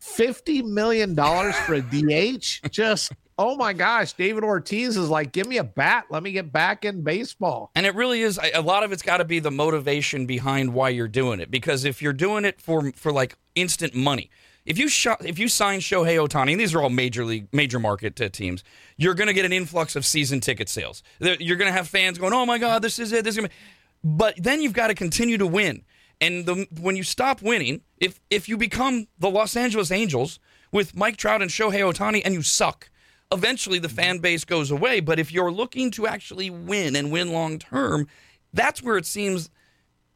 $50 million for a DH? Just... oh, my gosh, David Ortiz is like, give me a bat. Let me get back in baseball. And it really is. A lot of it's got to be the motivation behind why you're doing it. Because if you're doing it for like instant money, if you sign Shohei Ohtani, and these are all major market teams, you're going to get an influx of season ticket sales. You're going to have fans going, oh, my God, this is it. This is gonna be... But then you've got to continue to win. And when you stop winning, if you become the Los Angeles Angels with Mike Trout and Shohei Ohtani and you suck, eventually the fan base goes away. But if you're looking to actually win and win long term, that's where it seems,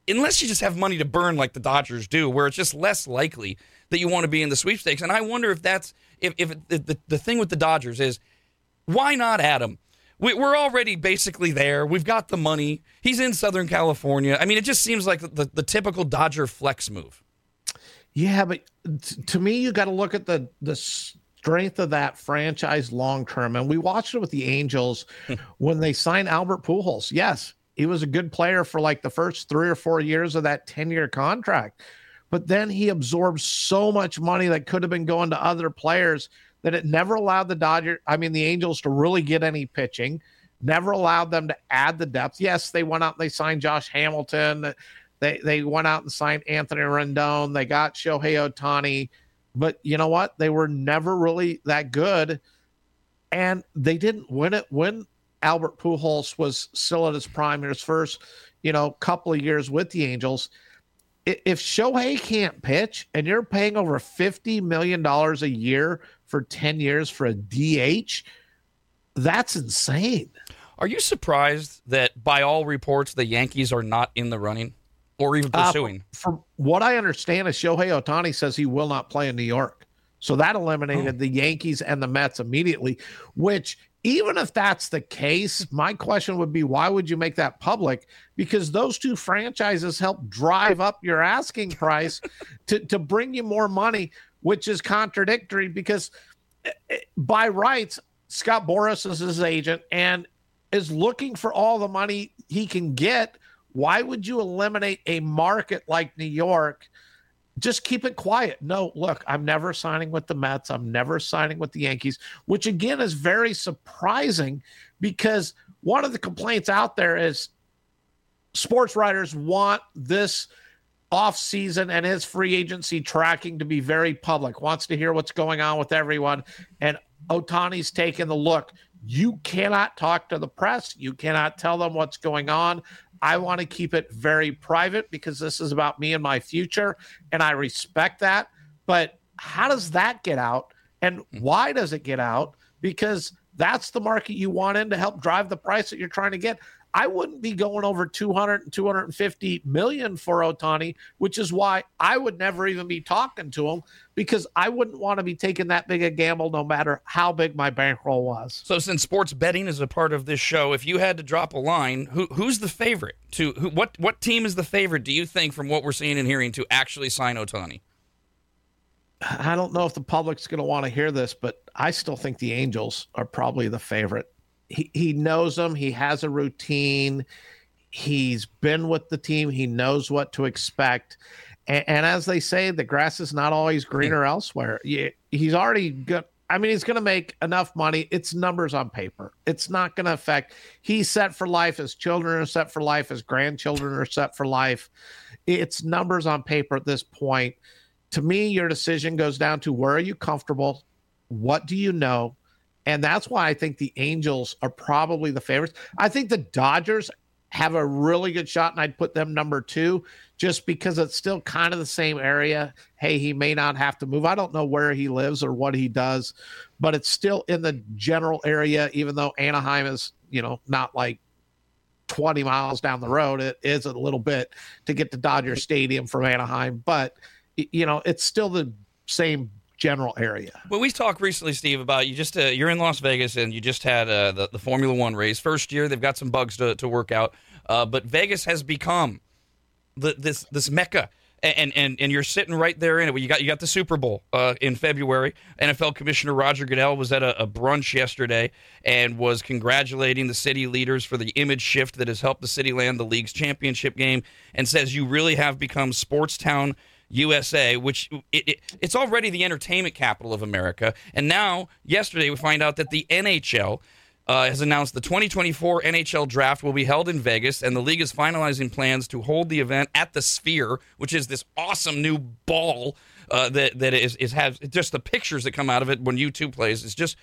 unless you just have money to burn like the Dodgers do, where it's just less likely that you want to be in the sweepstakes. And I wonder if that's if the thing with the Dodgers is, why not add him? We're already basically there. We've got the money. He's in Southern California. I mean, it just seems like the typical Dodger flex move. Yeah, but to me, you got to look at the strength of that franchise long-term. And we watched it with the Angels when they signed Albert Pujols. Yes, he was a good player for like the first 3 or 4 years of that 10-year contract. But then he absorbed so much money that could have been going to other players that it never allowed the Angels to really get any pitching, never allowed them to add the depth. Yes, they went out and they signed Josh Hamilton, They went out and signed Anthony Rendon. They got Shohei Ohtani. But you know what? They were never really that good. And they didn't win it when Albert Pujols was still at his prime in his first, couple of years with the Angels. If Shohei can't pitch and you're paying over $50 million a year for 10 years for a DH, that's insane. Are you surprised that by all reports, the Yankees are not in the running or even pursuing? From what I understand is Shohei Ohtani says he will not play in New York. So that eliminated the Yankees and the Mets immediately, which even if that's the case, my question would be, why would you make that public? Because those two franchises help drive up your asking price to bring you more money, which is contradictory because by rights, Scott Boras is his agent and is looking for all the money he can get. Why would you eliminate a market like New York? Just keep it quiet. No, look, I'm never signing with the Mets. I'm never signing with the Yankees, which again is very surprising because one of the complaints out there is sports writers want this offseason and his free agency tracking to be very public, wants to hear what's going on with everyone. And Otani's taking the look. You cannot talk to the press. You cannot tell them what's going on. I want to keep it very private because this is about me and my future, and I respect that. But how does that get out, and why does it get out? Because that's the market you want in to help drive the price that you're trying to get. I wouldn't be going over 200 and 250 million for Ohtani, which is why I would never even be talking to him because I wouldn't want to be taking that big a gamble no matter how big my bankroll was. So since sports betting is a part of this show, if you had to drop a line, who's the favorite to what team is the favorite, do you think, from what we're seeing and hearing, to actually sign Ohtani? I don't know if the public's going to want to hear this, but I still think the Angels are probably the favorite. He knows them. He has a routine. He's been with the team. He knows what to expect. And as they say, the grass is not always greener elsewhere. He's already got. I mean, he's going to make enough money. It's numbers on paper. It's not going to affect. He's set for life. His children are set for life. His grandchildren are set for life. It's numbers on paper at this point. To me, your decision goes down to where are you comfortable? What do you know? And that's why I think the Angels are probably the favorites. I think the Dodgers have a really good shot, and I'd put them number two just because it's still kind of the same area. Hey, he may not have to move. I don't know where he lives or what he does, but it's still in the general area, even though Anaheim is, not like 20 miles down the road. It is a little bit to get to Dodger Stadium from Anaheim, but, it's still the same general area. Well, we talked recently, Steve, about you just you're in Las Vegas and you just had the Formula One race. First year, they've got some bugs to work out, but Vegas has become this mecca, and you're sitting right there in it. You got the Super Bowl in February. NFL Commissioner Roger Goodell was at a brunch yesterday and was congratulating the city leaders for the image shift that has helped the city land the league's championship game, and says you really have become sports town USA, which it's already the entertainment capital of America. And now, yesterday, we find out that the NHL has announced the 2024 NHL draft will be held in Vegas, and the league is finalizing plans to hold the event at the Sphere, which is this awesome new ball that has just the pictures that come out of it when U2 plays. It's just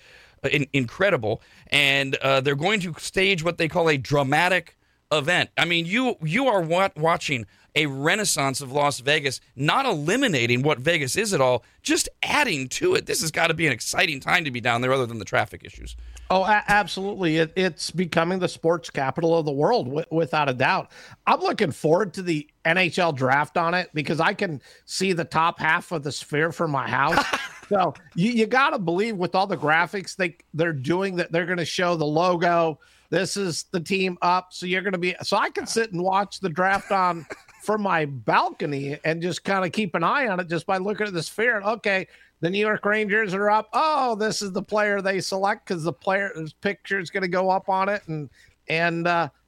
incredible. And they're going to stage what they call a dramatic event. I mean, you are watching a renaissance of Las Vegas, not eliminating what Vegas is at all, just adding to it. This has got to be an exciting time to be down there, other than the traffic issues. Oh, absolutely. It's becoming the sports capital of the world, without a doubt. I'm looking forward to the NHL draft on it because I can see the top half of the Sphere from my house. So you got to believe with all the graphics they're doing that they're going to show the logo. This is the team up. So you're going to be, so I can sit and watch the draft on from my balcony and just kind of keep an eye on it just by looking at the Sphere. And okay, the New York Rangers are up. Oh, this is the player they select because the player's picture is going to go up on it.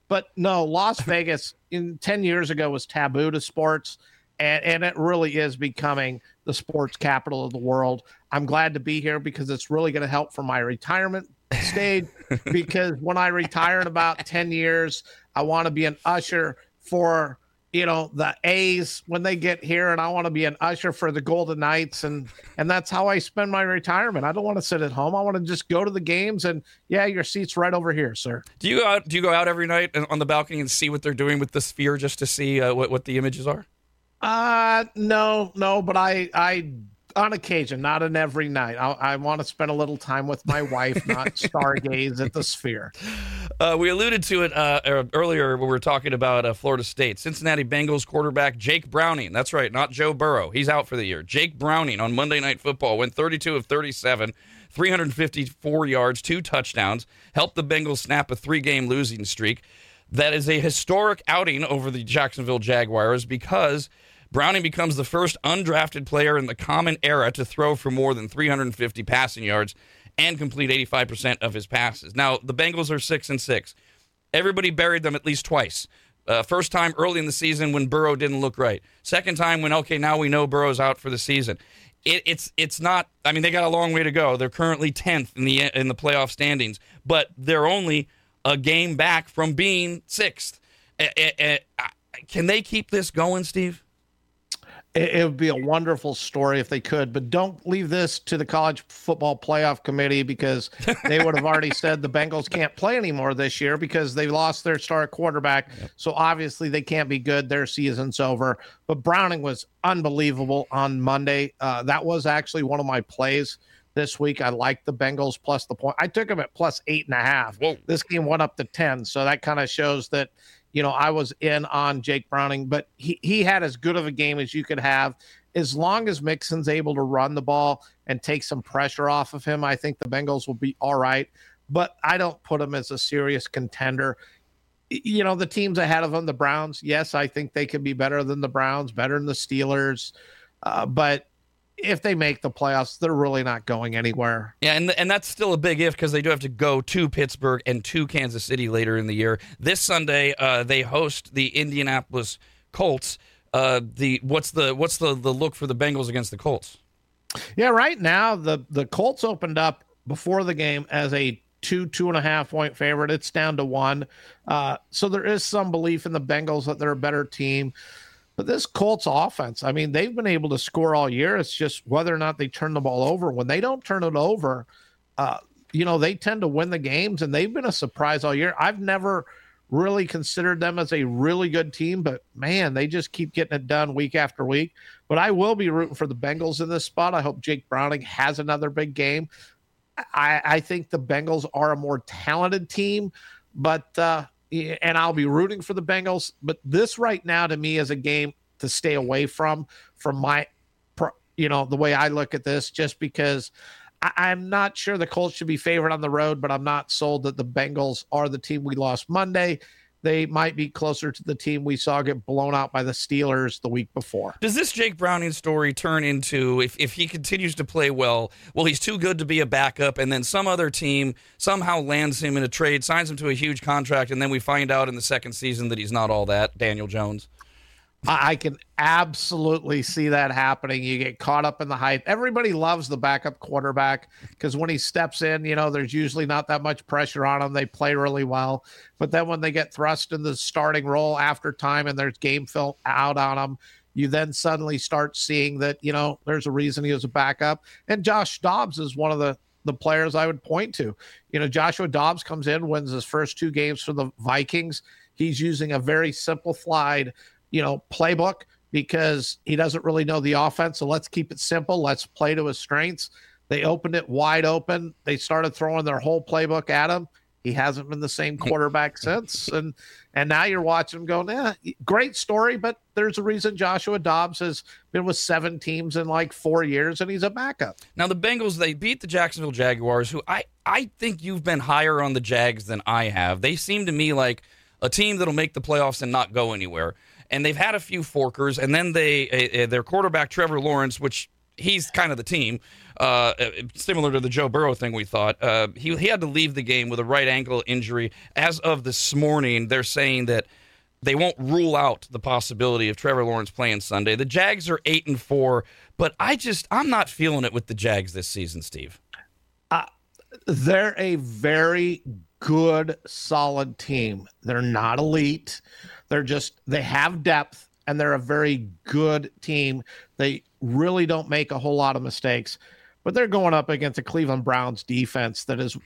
But no, Las Vegas in 10 years ago was taboo to sports. And it really is becoming the sports capital of the world. I'm glad to be here because it's really going to help for my retirement stage because when I retire in about 10 years, I want to be an usher for you know, the A's when they get here, and I want to be an usher for the Golden Knights, and that's how I spend my retirement. I don't want to sit at home. I want to just go to the games, and yeah, your seat's right over here, sir. Do you go out every night on the balcony and see what they're doing with the sphere just to see what the images are? No, but I on occasion, not in every night. I want to spend a little time with my wife, not stargaze at the sphere. We alluded to it earlier when we were talking about Florida State. Cincinnati Bengals quarterback Jake Browning. That's right, not Joe Burrow. He's out for the year. Jake Browning on Monday Night Football went 32 of 37, 354 yards, 2 touchdowns, helped the Bengals snap a 3-game losing streak. That is a historic outing over the Jacksonville Jaguars because Browning becomes the first undrafted player in the common era to throw for more than 350 passing yards and complete 85% of his passes. Now, the Bengals are 6-6. Everybody buried them at least twice. First time early in the season when Burrow didn't look right. Second time when, okay, now we know Burrow's out for the season. It's not, I mean, they got a long way to go. They're currently 10th in the playoff standings, but they're only a game back from being 6th. Can they keep this going, Steve? It would be a wonderful story if they could, but don't leave this to the College Football Playoff Committee because they would have already said the Bengals can't play anymore this year because they lost their star quarterback. So obviously they can't be good. Their season's over. But Browning was unbelievable on Monday. That was actually one of my plays this week. I like the Bengals plus the point. I took them at plus 8.5. Whoa. This game went up to 10. So that kind of shows that, you know, I was in on Jake Browning, but he had as good of a game as you could have. As long as Mixon's able to run the ball and take some pressure off of him, I think the Bengals will be all right. But I don't put him as a serious contender. You know, the teams ahead of them, the Browns, yes, I think they could be better than the Browns, better than the Steelers. But if they make the playoffs, they're really not going anywhere. Yeah, and that's still a big if because they do have to go to Pittsburgh and to Kansas City later in the year. This Sunday, they host the Indianapolis Colts. What's the look for the Bengals against the Colts? Yeah, right now the Colts opened up before the game as a 2.5 point favorite. It's down to 1. So there is some belief in the Bengals that they're a better team. But this Colts offense, I mean, they've been able to score all year. It's just whether or not they turn the ball over. When they don't turn it over, you know, they tend to win the games, and they've been a surprise all year. I've never really considered them as a really good team, but, man, they just keep getting it done week after week. But I will be rooting for the Bengals in this spot. I hope Jake Browning has another big game. I think the Bengals are a more talented team, but and I'll be rooting for the Bengals, but this right now to me is a game to stay away from my, you know, the way I look at this, just because I'm not sure the Colts should be favored on the road, but I'm not sold that the Bengals are the team we lost Monday. They might be closer to the team we saw get blown out by the Steelers the week before. Does this Jake Browning story turn into, if he continues to play well, he's too good to be a backup, and then some other team somehow lands him in a trade, signs him to a huge contract, and then we find out in the second season that he's not all that, Daniel Jones? I can absolutely see that happening. You get caught up in the hype. Everybody loves the backup quarterback because when he steps in, you know, there's usually not that much pressure on him. They play really well. But then when they get thrust in the starting role after time and there's game film out on them, you then suddenly start seeing that, you know, there's a reason he was a backup. And Josh Dobbs is one of the players I would point to. You know, Joshua Dobbs comes in, wins his first 2 games for the Vikings. He's using a very simplified, you know, playbook because he doesn't really know the offense. So let's keep it simple. Let's play to his strengths. They opened it wide open. They started throwing their whole playbook at him. He hasn't been the same quarterback since. And now you're watching him go, nah, great story, but there's a reason Joshua Dobbs has been with 7 teams in like 4 years, and he's a backup. Now the Bengals, they beat the Jacksonville Jaguars, who I think you've been higher on the Jags than I have. They seem to me like a team that'll make the playoffs and not go anywhere. And they've had a few forkers, and then their quarterback, Trevor Lawrence, which he's kind of the team, similar to the Joe Burrow thing we thought. He had to leave the game with a right ankle injury. As of this morning, they're saying that they won't rule out the possibility of Trevor Lawrence playing Sunday. The Jags are 8-4, but I'm not feeling it with the Jags this season, Steve. They're a very good, solid team. They're not elite. They're just, they have depth, and they're a very good team. They really don't make a whole lot of mistakes, but they're going up against the Cleveland Browns defense that is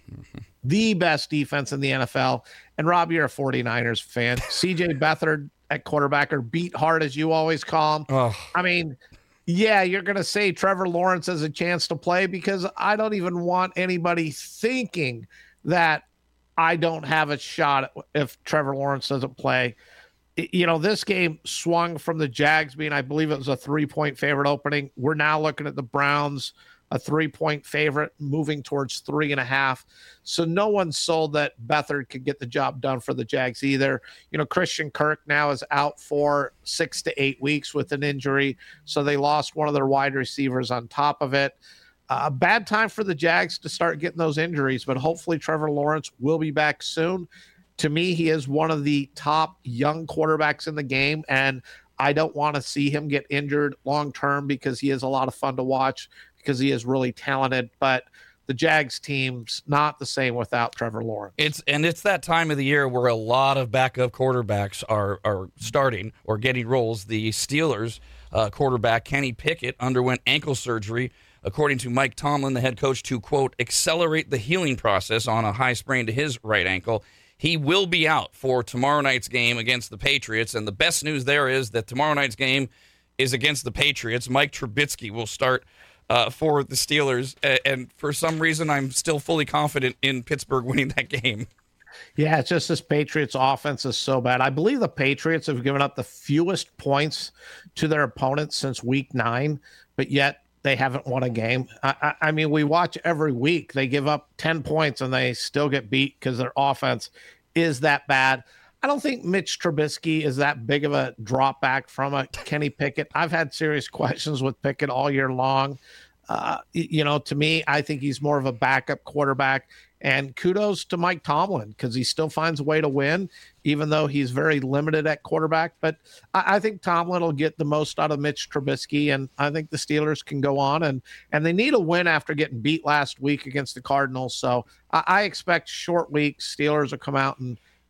the best defense in the NFL. And Rob, you're a 49ers fan. CJ Beathard at quarterback, or beat hard as you always call him. Oh. I mean, yeah, you're going to say Trevor Lawrence has a chance to play, because I don't even want anybody thinking that I don't have a shot if Trevor Lawrence doesn't play. You know, this game swung from the Jags being, I believe it was a 3-point favorite opening. We're now looking at the Browns, a 3-point favorite, moving towards 3.5. So no one sold that Beathard could get the job done for the Jags either. You know, Christian Kirk now is out for 6 to 8 weeks with an injury. So they lost one of their wide receivers on top of it. A bad time for the Jags to start getting those injuries, but hopefully Trevor Lawrence will be back soon. To me, he is one of the top young quarterbacks in the game, and I don't want to see him get injured long-term, because he is a lot of fun to watch, because he is really talented. But the Jags team's not the same without Trevor Lawrence. It's that time of the year where a lot of backup quarterbacks are starting or getting roles. The Steelers quarterback Kenny Pickett underwent ankle surgery, according to Mike Tomlin, the head coach, to, quote, accelerate the healing process on a high sprain to his right ankle. He will be out for tomorrow night's game against the Patriots, and the best news there is that tomorrow night's game is against the Patriots. Mike Trubisky will start for the Steelers, and for some reason I'm still fully confident in Pittsburgh winning that game. Yeah, it's just this Patriots offense is so bad. I believe the Patriots have given up the fewest points to their opponents since week 9, but yet they haven't won a game. I mean, we watch every week. They give up 10 points and they still get beat because their offense is that bad. I don't think Mitch Trubisky is that big of a drop back from a Kenny Pickett. I've had serious questions with Pickett all year long. You know, to me, I think he's more of a backup quarterback. And kudos to Mike Tomlin, because he still finds a way to win, even though he's very limited at quarterback. But I think Tomlin will get the most out of Mitch Trubisky, and I think the Steelers can go on. And they need a win after getting beat last week against the Cardinals. So I expect short week, Steelers will come out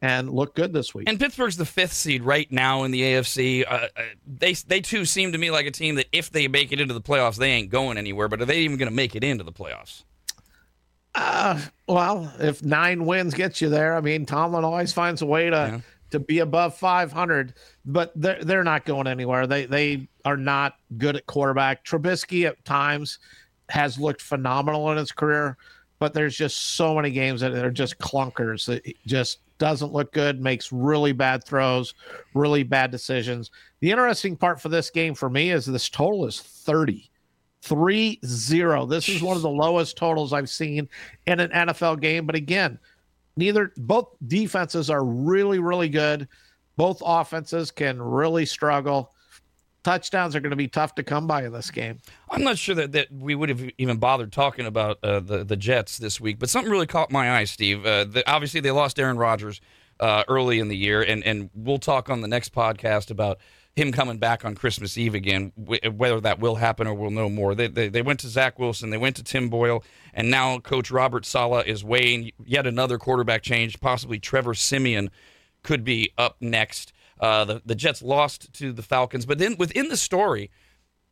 and look good this week. And Pittsburgh's the 5th seed right now in the AFC. They too seem to me like a team that if they make it into the playoffs, they ain't going anywhere. But are they even going to make it into the playoffs? Well, if 9 wins gets you there, I mean, Tomlin always finds a way to be above 500, but they're not going anywhere. They are not good at quarterback. Trubisky at times has looked phenomenal in his career, but there's just so many games that are just clunkers. It just doesn't look good, makes really bad throws, really bad decisions. The interesting part for this game for me is this total is 30. 3-0. This is one of the lowest totals I've seen in an NFL game. But again, both defenses are really, really good. Both offenses can really struggle. Touchdowns are going to be tough to come by in this game. I'm not sure that we would have even bothered talking about the Jets this week, but something really caught my eye, Steve. Obviously, they lost Aaron Rodgers early in the year, and we'll talk on the next podcast about him coming back on Christmas Eve again, whether that will happen or we'll know more. They went to Zach Wilson, they went to Tim Boyle, and now Coach Robert Saleh is weighing yet another quarterback change. Possibly Trevor Siemian could be up next. The Jets lost to the Falcons. But then within the story,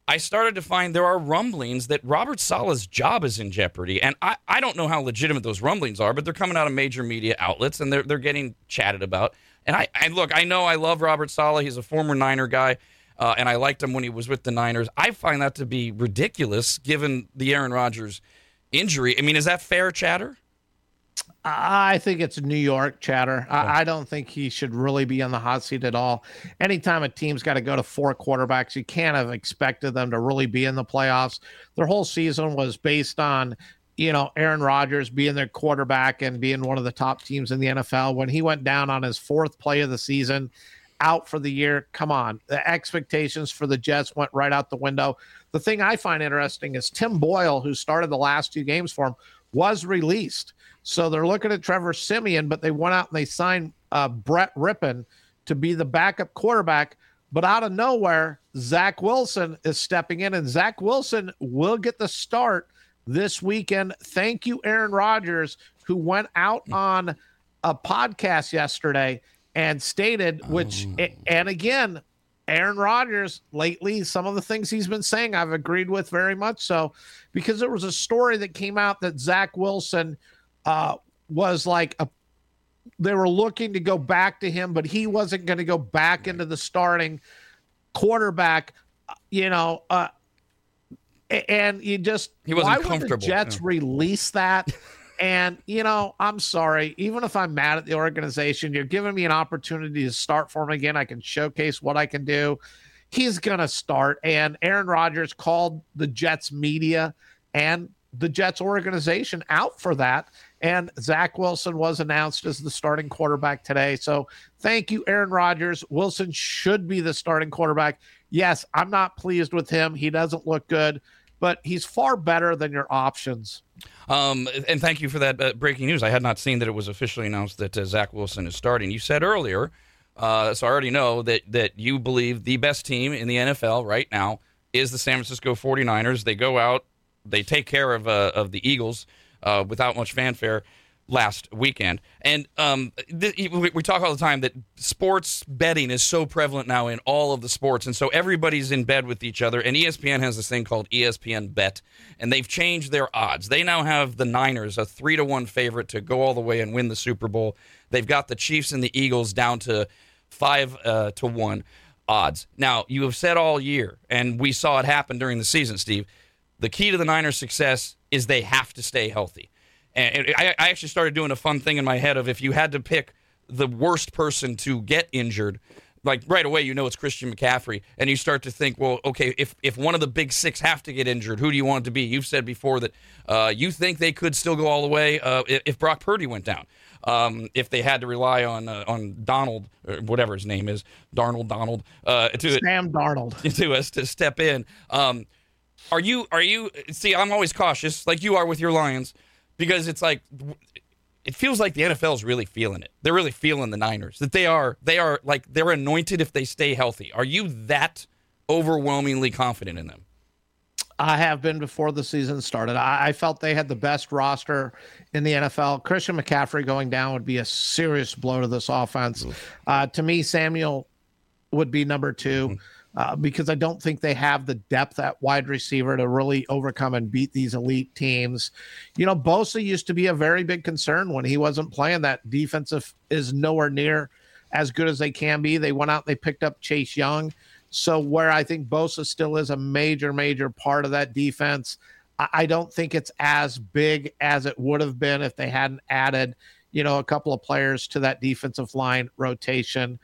I started to find there are rumblings that Robert Saleh's job is in jeopardy. And I don't know how legitimate those rumblings are, but they're coming out of major media outlets, and they're getting chatted about. And look, I know I love Robert Saleh. He's a former Niner guy, and I liked him when he was with the Niners. I find that to be ridiculous, given the Aaron Rodgers injury. I mean, is that fair chatter? I think it's New York chatter. Oh. I don't think he should really be on the hot seat at all. Anytime a team's got to go to 4 quarterbacks, you can't have expected them to really be in the playoffs. Their whole season was based on, you know, Aaron Rodgers being their quarterback and being one of the top teams in the NFL. When he went down on his 4th play of the season, out for the year, come on. The expectations for the Jets went right out the window. The thing I find interesting is Tim Boyle, who started the last 2 games for him, was released. So they're looking at Trevor Siemian, but they went out and they signed Brett Rippon to be the backup quarterback. But out of nowhere, Zach Wilson is stepping in, and Zach Wilson will get the start this weekend. Thank you, Aaron Rodgers, who went out on a podcast yesterday and stated, which, and again, Aaron Rodgers lately, some of the things he's been saying, I've agreed with very much so, because there was a story that came out that Zach Wilson was like, they were looking to go back to him, but he wasn't going to go back into the starting quarterback, you know, and you just, he wasn't comfortable. Why would the Jets release that? And, you know, I'm sorry, even if I'm mad at the organization, you're giving me an opportunity to start for him again. I can showcase what I can do. He's going to start. And Aaron Rodgers called the Jets media and the Jets organization out for that. And Zach Wilson was announced as the starting quarterback today. So thank you, Aaron Rodgers. Wilson should be the starting quarterback. Yes, I'm not pleased with him. He doesn't look good, but he's far better than your options. And thank you for that breaking news. I had not seen that it was officially announced that Zach Wilson is starting. You said earlier, so I already know that you believe the best team in the NFL right now is the San Francisco 49ers. They go out, they take care of the Eagles without much fanfare last weekend. And we talk all the time that sports betting is so prevalent now in all of the sports, and so everybody's in bed with each other, and ESPN has this thing called ESPN Bet, and they've changed their odds. They now have the Niners a 3-1 favorite to go all the way and win the Super Bowl. They've got the Chiefs and the Eagles down to 5-1 odds. Now, you have said all year, and we saw it happen during the season, Steve, the key to the Niners' success is they have to stay healthy. And I actually started doing a fun thing in my head of if you had to pick the worst person to get injured, like right away you know it's Christian McCaffrey, and you start to think, well, okay, if one of the big six have to get injured, who do you want it to be? You've said before that you think they could still go all the way if Brock Purdy went down, if they had to rely on Donald, or whatever his name is, Darnold, Sam Darnold, to step in. Are you? See, I'm always cautious, like you are with your Lions. Because it's like, it feels like the NFL is really feeling it. They're really feeling the Niners. That they are like, they're anointed if they stay healthy. Are you that overwhelmingly confident in them? I have been before the season started. I felt they had the best roster in the NFL. Christian McCaffrey going down would be a serious blow to this offense. To me, Samuel would be number two because I don't think they have the depth at wide receiver to really overcome and beat these elite teams. You know, Bosa used to be a very big concern when he wasn't playing. That defensive is nowhere near as good as they can be. They went out, they picked up Chase Young. So where I think Bosa still is a major, major part of that defense, I don't think it's as big as it would have been if they hadn't added, you know, a couple of players to that defensive line rotation.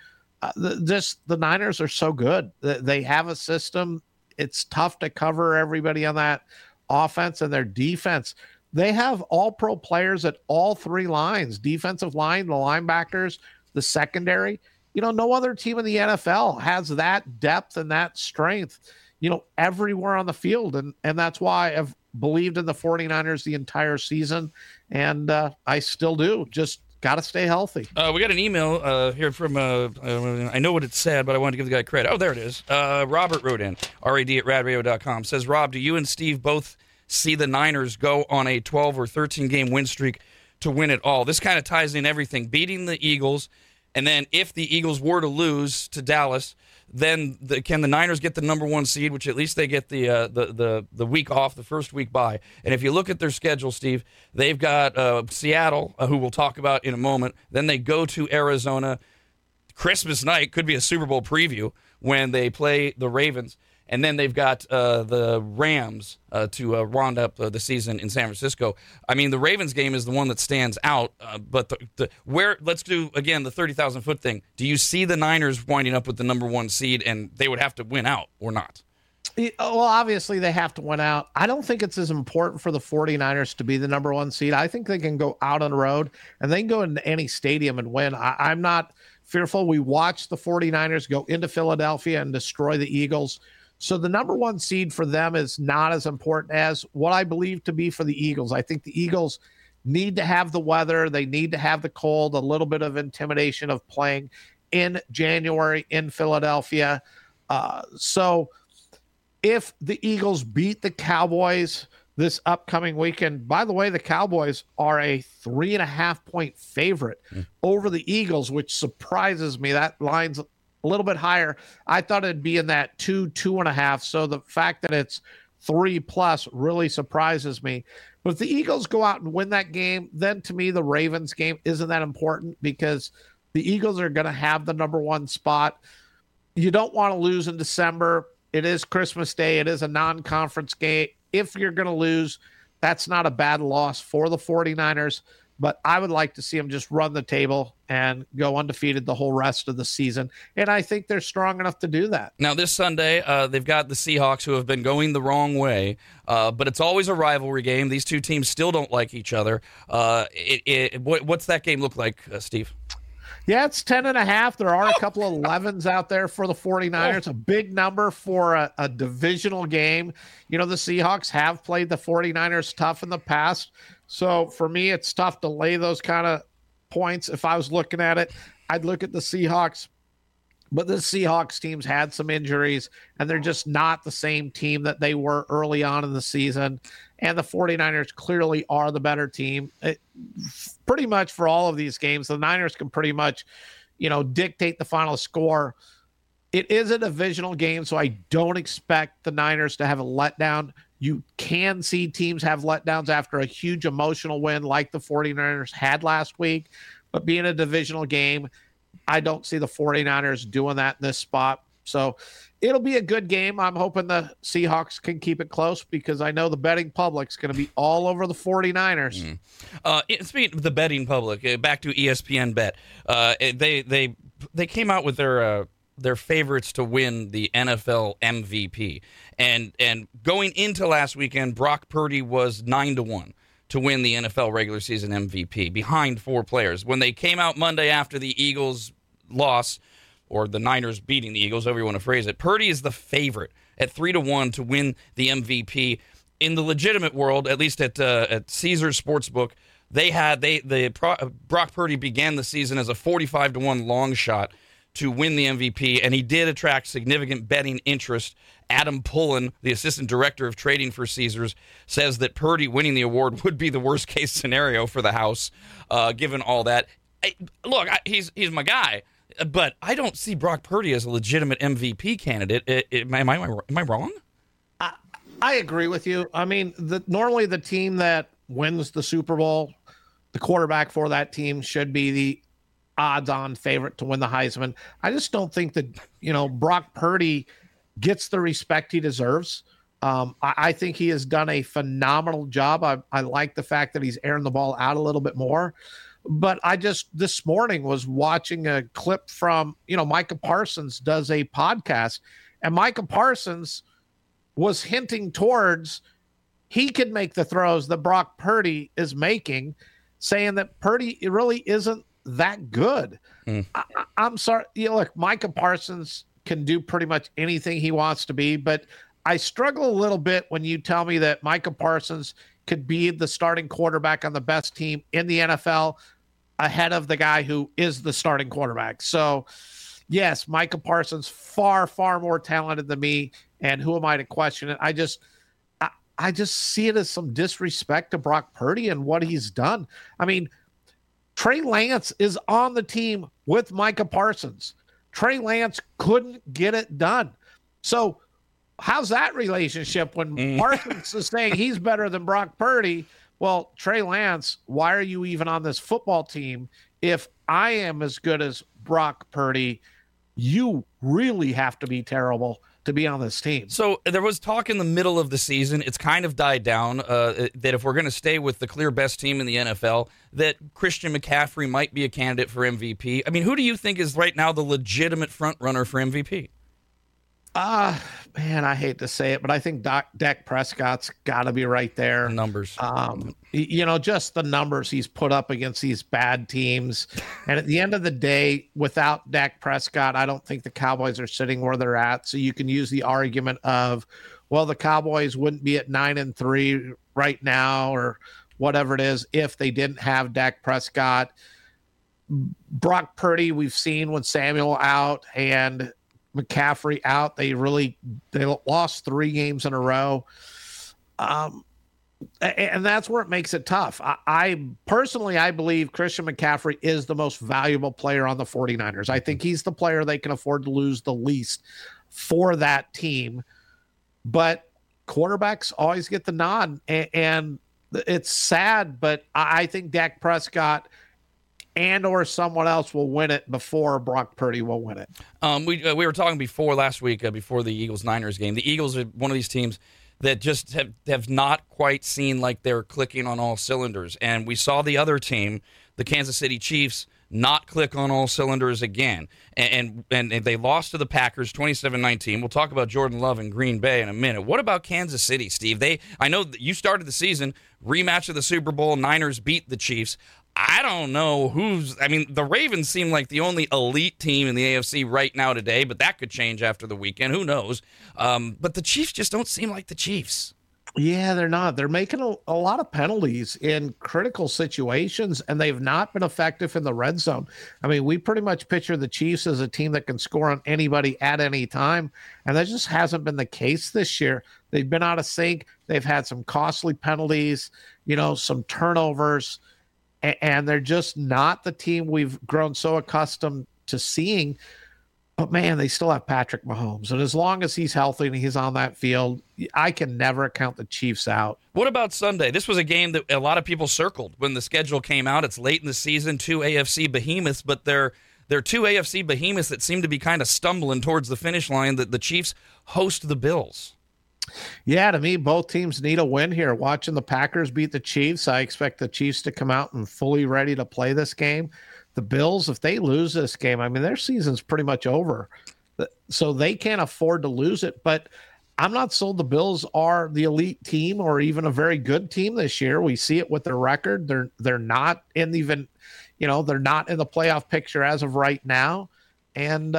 The Niners are so good. They have a system. It's tough to cover everybody on that offense and their defense. They have all pro players at all three lines, defensive line, the linebackers, the secondary. You know, no other team in the NFL has that depth and that strength, you know, everywhere on the field. And that's why I've believed in the 49ers the entire season. And I still do. Just got to stay healthy. We got an email here from, I know what it said, but I wanted to give the guy credit. Oh, there it is. Robert wrote in, rad@radradio.com. Says, Rob, do you and Steve both see the Niners go on a 12 or 13-game win streak to win it all? This kind of ties in everything, beating the Eagles, and then if the Eagles were to lose to Dallas, then can the Niners get the number one seed, which at least they get the week off, the first week bye. And if you look at their schedule, Steve, they've got Seattle, who we'll talk about in a moment. Then they go to Arizona. Christmas night could be a Super Bowl preview when they play the Ravens. And then they've got the Rams to round up the season in San Francisco. I mean, the Ravens game is the one that stands out. But let's do, again, the 30,000-foot thing. Do you see the Niners winding up with the number one seed and they would have to win out or not? Well, obviously they have to win out. I don't think it's as important for the 49ers to be the number one seed. I think they can go out on the road and they can go into any stadium and win. I'm not fearful. We watched the 49ers go into Philadelphia and destroy the Eagles. So the number one seed for them is not as important as what I believe to be for the Eagles. I think the Eagles need to have the weather. They need to have the cold, a little bit of intimidation of playing in January in Philadelphia. So if the Eagles beat the Cowboys, this upcoming weekend. By the way, the Cowboys are a 3.5-point favorite over the Eagles, which surprises me. That line's a little bit higher. I thought it'd be in that 2, 2.5. So the fact that it's 3+ really surprises me. But if the Eagles go out and win that game, then to me, the Ravens game isn't that important because the Eagles are going to have the number one spot. You don't want to lose in December. It is Christmas Day. It is a non-conference game. If you're going to lose, that's not a bad loss for the 49ers, but I would like to see them just run the table and go undefeated the whole rest of the season, and I think they're strong enough to do that. Now, this Sunday, they've got the Seahawks, who have been going the wrong way, but it's always a rivalry game. These two teams still don't like each other. What's that game look like, Steve? Yeah, it's 10.5. There are a couple of 11s out there for the 49ers, a big number for a divisional game. You know, the Seahawks have played the 49ers tough in the past. So for me, it's tough to lay those kind of points. If I was looking at it, I'd look at the Seahawks. But the Seahawks team's had some injuries, and they're just not the same team that they were early on in the season. And the 49ers clearly are the better team. Pretty much for all of these games, the Niners can pretty much, you know, dictate the final score. It is a divisional game, so I don't expect the Niners to have a letdown. You can see teams have letdowns after a huge emotional win like the 49ers had last week. But being a divisional game, I don't see the 49ers doing that in this spot. So it'll be a good game. I'm hoping the Seahawks can keep it close because I know the betting public's going to be all over the 49ers. Speaking of the betting public, back to ESPN Bet. They came out with their favorites to win the NFL MVP. And going into last weekend, Brock Purdy was 9-1. To win the NFL regular season MVP behind four players. When they came out Monday after the Eagles loss, or the Niners beating the Eagles, however you want to phrase it, Purdy is the favorite at 3-1 to win the MVP. In the legitimate world, at least at Caesars Sportsbook, Brock Purdy began the season as a 45-1 long shot to win the MVP, and he did attract significant betting interest. Adam Pullen, the assistant director of trading for Caesars, says that Purdy winning the award would be the worst-case scenario for the house, given all that. He's my guy, but I don't see Brock Purdy as a legitimate MVP candidate. Am I wrong? I agree with you. I mean, normally the team that wins the Super Bowl, the quarterback for that team should be the odds-on favorite to win the Heisman. I just don't think that, you know, Brock Purdy gets the respect he deserves. I think he has done a phenomenal job. I like the fact that he's airing the ball out a little bit more. But I just this morning was watching a clip from, you know, Micah Parsons does a podcast, and Micah Parsons was hinting towards he could make the throws that Brock Purdy is making, saying that Purdy really isn't that good. I'm sorry. You know, look, Micah Parsons can do pretty much anything he wants to be, but I struggle a little bit when you tell me that Micah Parsons could be the starting quarterback on the best team in the NFL ahead of the guy who is the starting quarterback. So yes, Micah Parsons far, far more talented than me. And who am I to question it? I just see it as some disrespect to Brock Purdy and what he's done. I mean, Trey Lance is on the team with Micah Parsons. Trey Lance couldn't get it done. So how's that relationship when Parsons is saying he's better than Brock Purdy? Well, Trey Lance, why are you even on this football team? If I am as good as Brock Purdy, you really have to be terrible to be on this team. So there was talk in the middle of the season, it's kind of died down, that if we're going to stay with the clear best team in the NFL, that Christian McCaffrey might be a candidate for MVP. I mean, who do you think is right now the legitimate front runner for MVP? Man, I hate to say it, but I think Dak Prescott's got to be right there. Numbers. You know, just the numbers he's put up against these bad teams. And at the end of the day, without Dak Prescott, I don't think the Cowboys are sitting where they're at. So you can use the argument of, well, the Cowboys wouldn't be at 9-3 right now or whatever it is if they didn't have Dak Prescott. Brock Purdy, we've seen when Samuel out and McCaffrey out, they lost 3 games in a row. And that's where it makes it tough. I personally believe Christian McCaffrey is the most valuable player on the 49ers. I think he's the player they can afford to lose the least for that team. But quarterbacks always get the nod, and it's sad, but I think Dak Prescott and or someone else will win it before Brock Purdy will win it. We were talking before last week, before the Eagles-Niners game. The Eagles are one of these teams that just have not quite seen like they're clicking on all cylinders. And we saw the other team, the Kansas City Chiefs, not click on all cylinders again. And they lost to the Packers 27-19. We'll talk about Jordan Love and Green Bay in a minute. What about Kansas City, Steve? I know that you started the season, rematch of the Super Bowl, Niners beat the Chiefs. I don't know the Ravens seem like the only elite team in the AFC right now today, but that could change after the weekend. Who knows? But the Chiefs just don't seem like the Chiefs. Yeah, they're not. They're making a lot of penalties in critical situations, and they've not been effective in the red zone. I mean, we pretty much picture the Chiefs as a team that can score on anybody at any time, and that just hasn't been the case this year. They've been out of sync. They've had some costly penalties, some turnovers, and they're just not the team we've grown so accustomed to seeing. But, man, they still have Patrick Mahomes. And as long as he's healthy and he's on that field, I can never count the Chiefs out. What about Sunday? This was a game that a lot of people circled when the schedule came out. It's late in the season, two AFC behemoths, but they're two AFC behemoths that seem to be kind of stumbling towards the finish line. That the Chiefs host the Bills. Yeah, to me, both teams need a win here. Watching the Packers beat the Chiefs, I expect the Chiefs to come out and fully ready to play this game. The Bills, if they lose this game, their season's pretty much over. So they can't afford to lose it. But I'm not sold the Bills are the elite team or even a very good team this year. We see it with their record. They're not in they're not in the playoff picture as of right now. And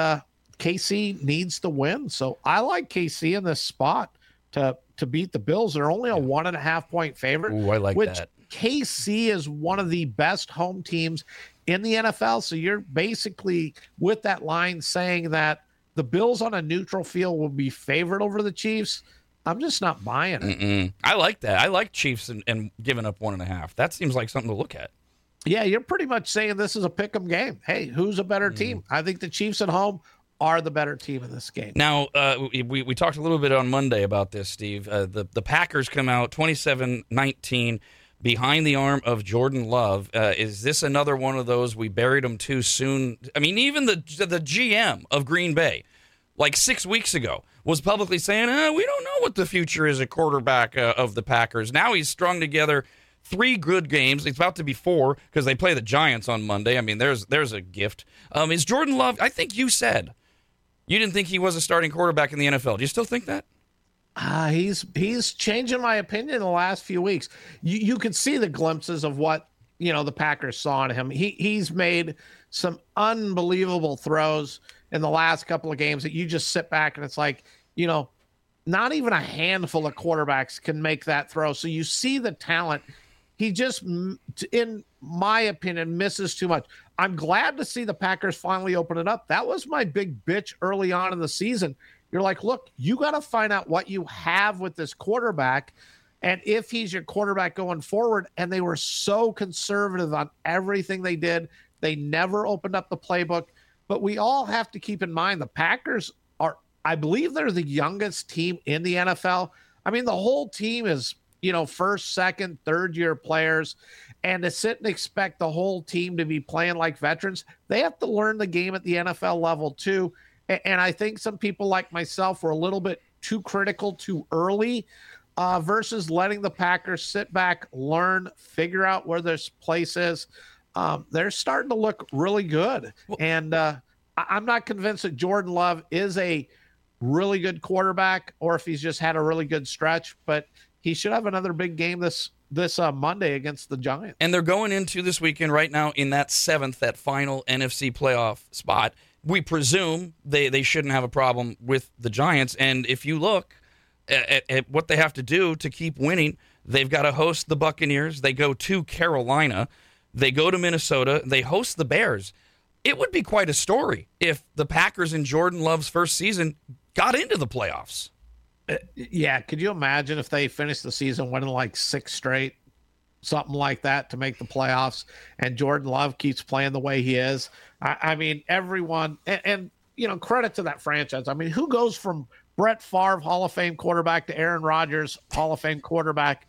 KC needs the win. So I like KC in this spot to beat the Bills. They're only a 1.5 point favorite. Ooh, I like that. KC is one of the best home teams in the NFL, so you're basically with that line saying that the Bills on a neutral field will be favored over the Chiefs. I'm just not buying it. Mm-mm. I like that. I like Chiefs and giving up 1.5. That seems like something to look at. Yeah, you're pretty much saying this is a pick'em game. Hey, who's a better team? I think the Chiefs at home are the better team in this game. Now, we talked a little bit on Monday about this, Steve. The Packers come out 27-19. Behind the arm of Jordan Love. Is this another one of those we buried him too soon? Even the GM of Green Bay, like 6 weeks ago, was publicly saying, we don't know what the future is at quarterback of the Packers. Now he's strung together three good games. It's about to be four because they play the Giants on Monday. There's a gift. Is Jordan Love, I think you said, you didn't think he was a starting quarterback in the NFL. Do you still think that? He's changing my opinion in the last few weeks. You could see the glimpses of what the Packers saw in him. He's made some unbelievable throws in the last couple of games that you just sit back and it's like, not even a handful of quarterbacks can make that throw. So you see the talent. He just, in my opinion, misses too much. I'm glad to see the Packers finally open it up. That was my big bitch early on in the season. You're like, look, you got to find out what you have with this quarterback and if he's your quarterback going forward. And they were so conservative on everything they did. They never opened up the playbook. But we all have to keep in mind the Packers are, I believe they're the youngest team in the NFL. The whole team is, first, second, third-year players. And to sit and expect the whole team to be playing like veterans, they have to learn the game at the NFL level too. And I think some people like myself were a little bit too critical too early versus letting the Packers sit back, learn, figure out where this place is. They're starting to look really good. And I'm not convinced that Jordan Love is a really good quarterback or if he's just had a really good stretch, but he should have another big game this Monday against the Giants. And they're going into this weekend right now in that seventh, that final NFC playoff spot. We presume they shouldn't have a problem with the Giants. And if you look at what they have to do to keep winning, they've got to host the Buccaneers. They go to Carolina. They go to Minnesota. They host the Bears. It would be quite a story if the Packers in Jordan Love's first season got into the playoffs. Yeah, could you imagine if they finished the season winning like 6 straight, something like that, to make the playoffs, and Jordan Love keeps playing the way he is? I mean, everyone, and you know, credit to that franchise. I mean, who goes from Brett Favre, Hall of Fame quarterback, to Aaron Rodgers, Hall of Fame quarterback?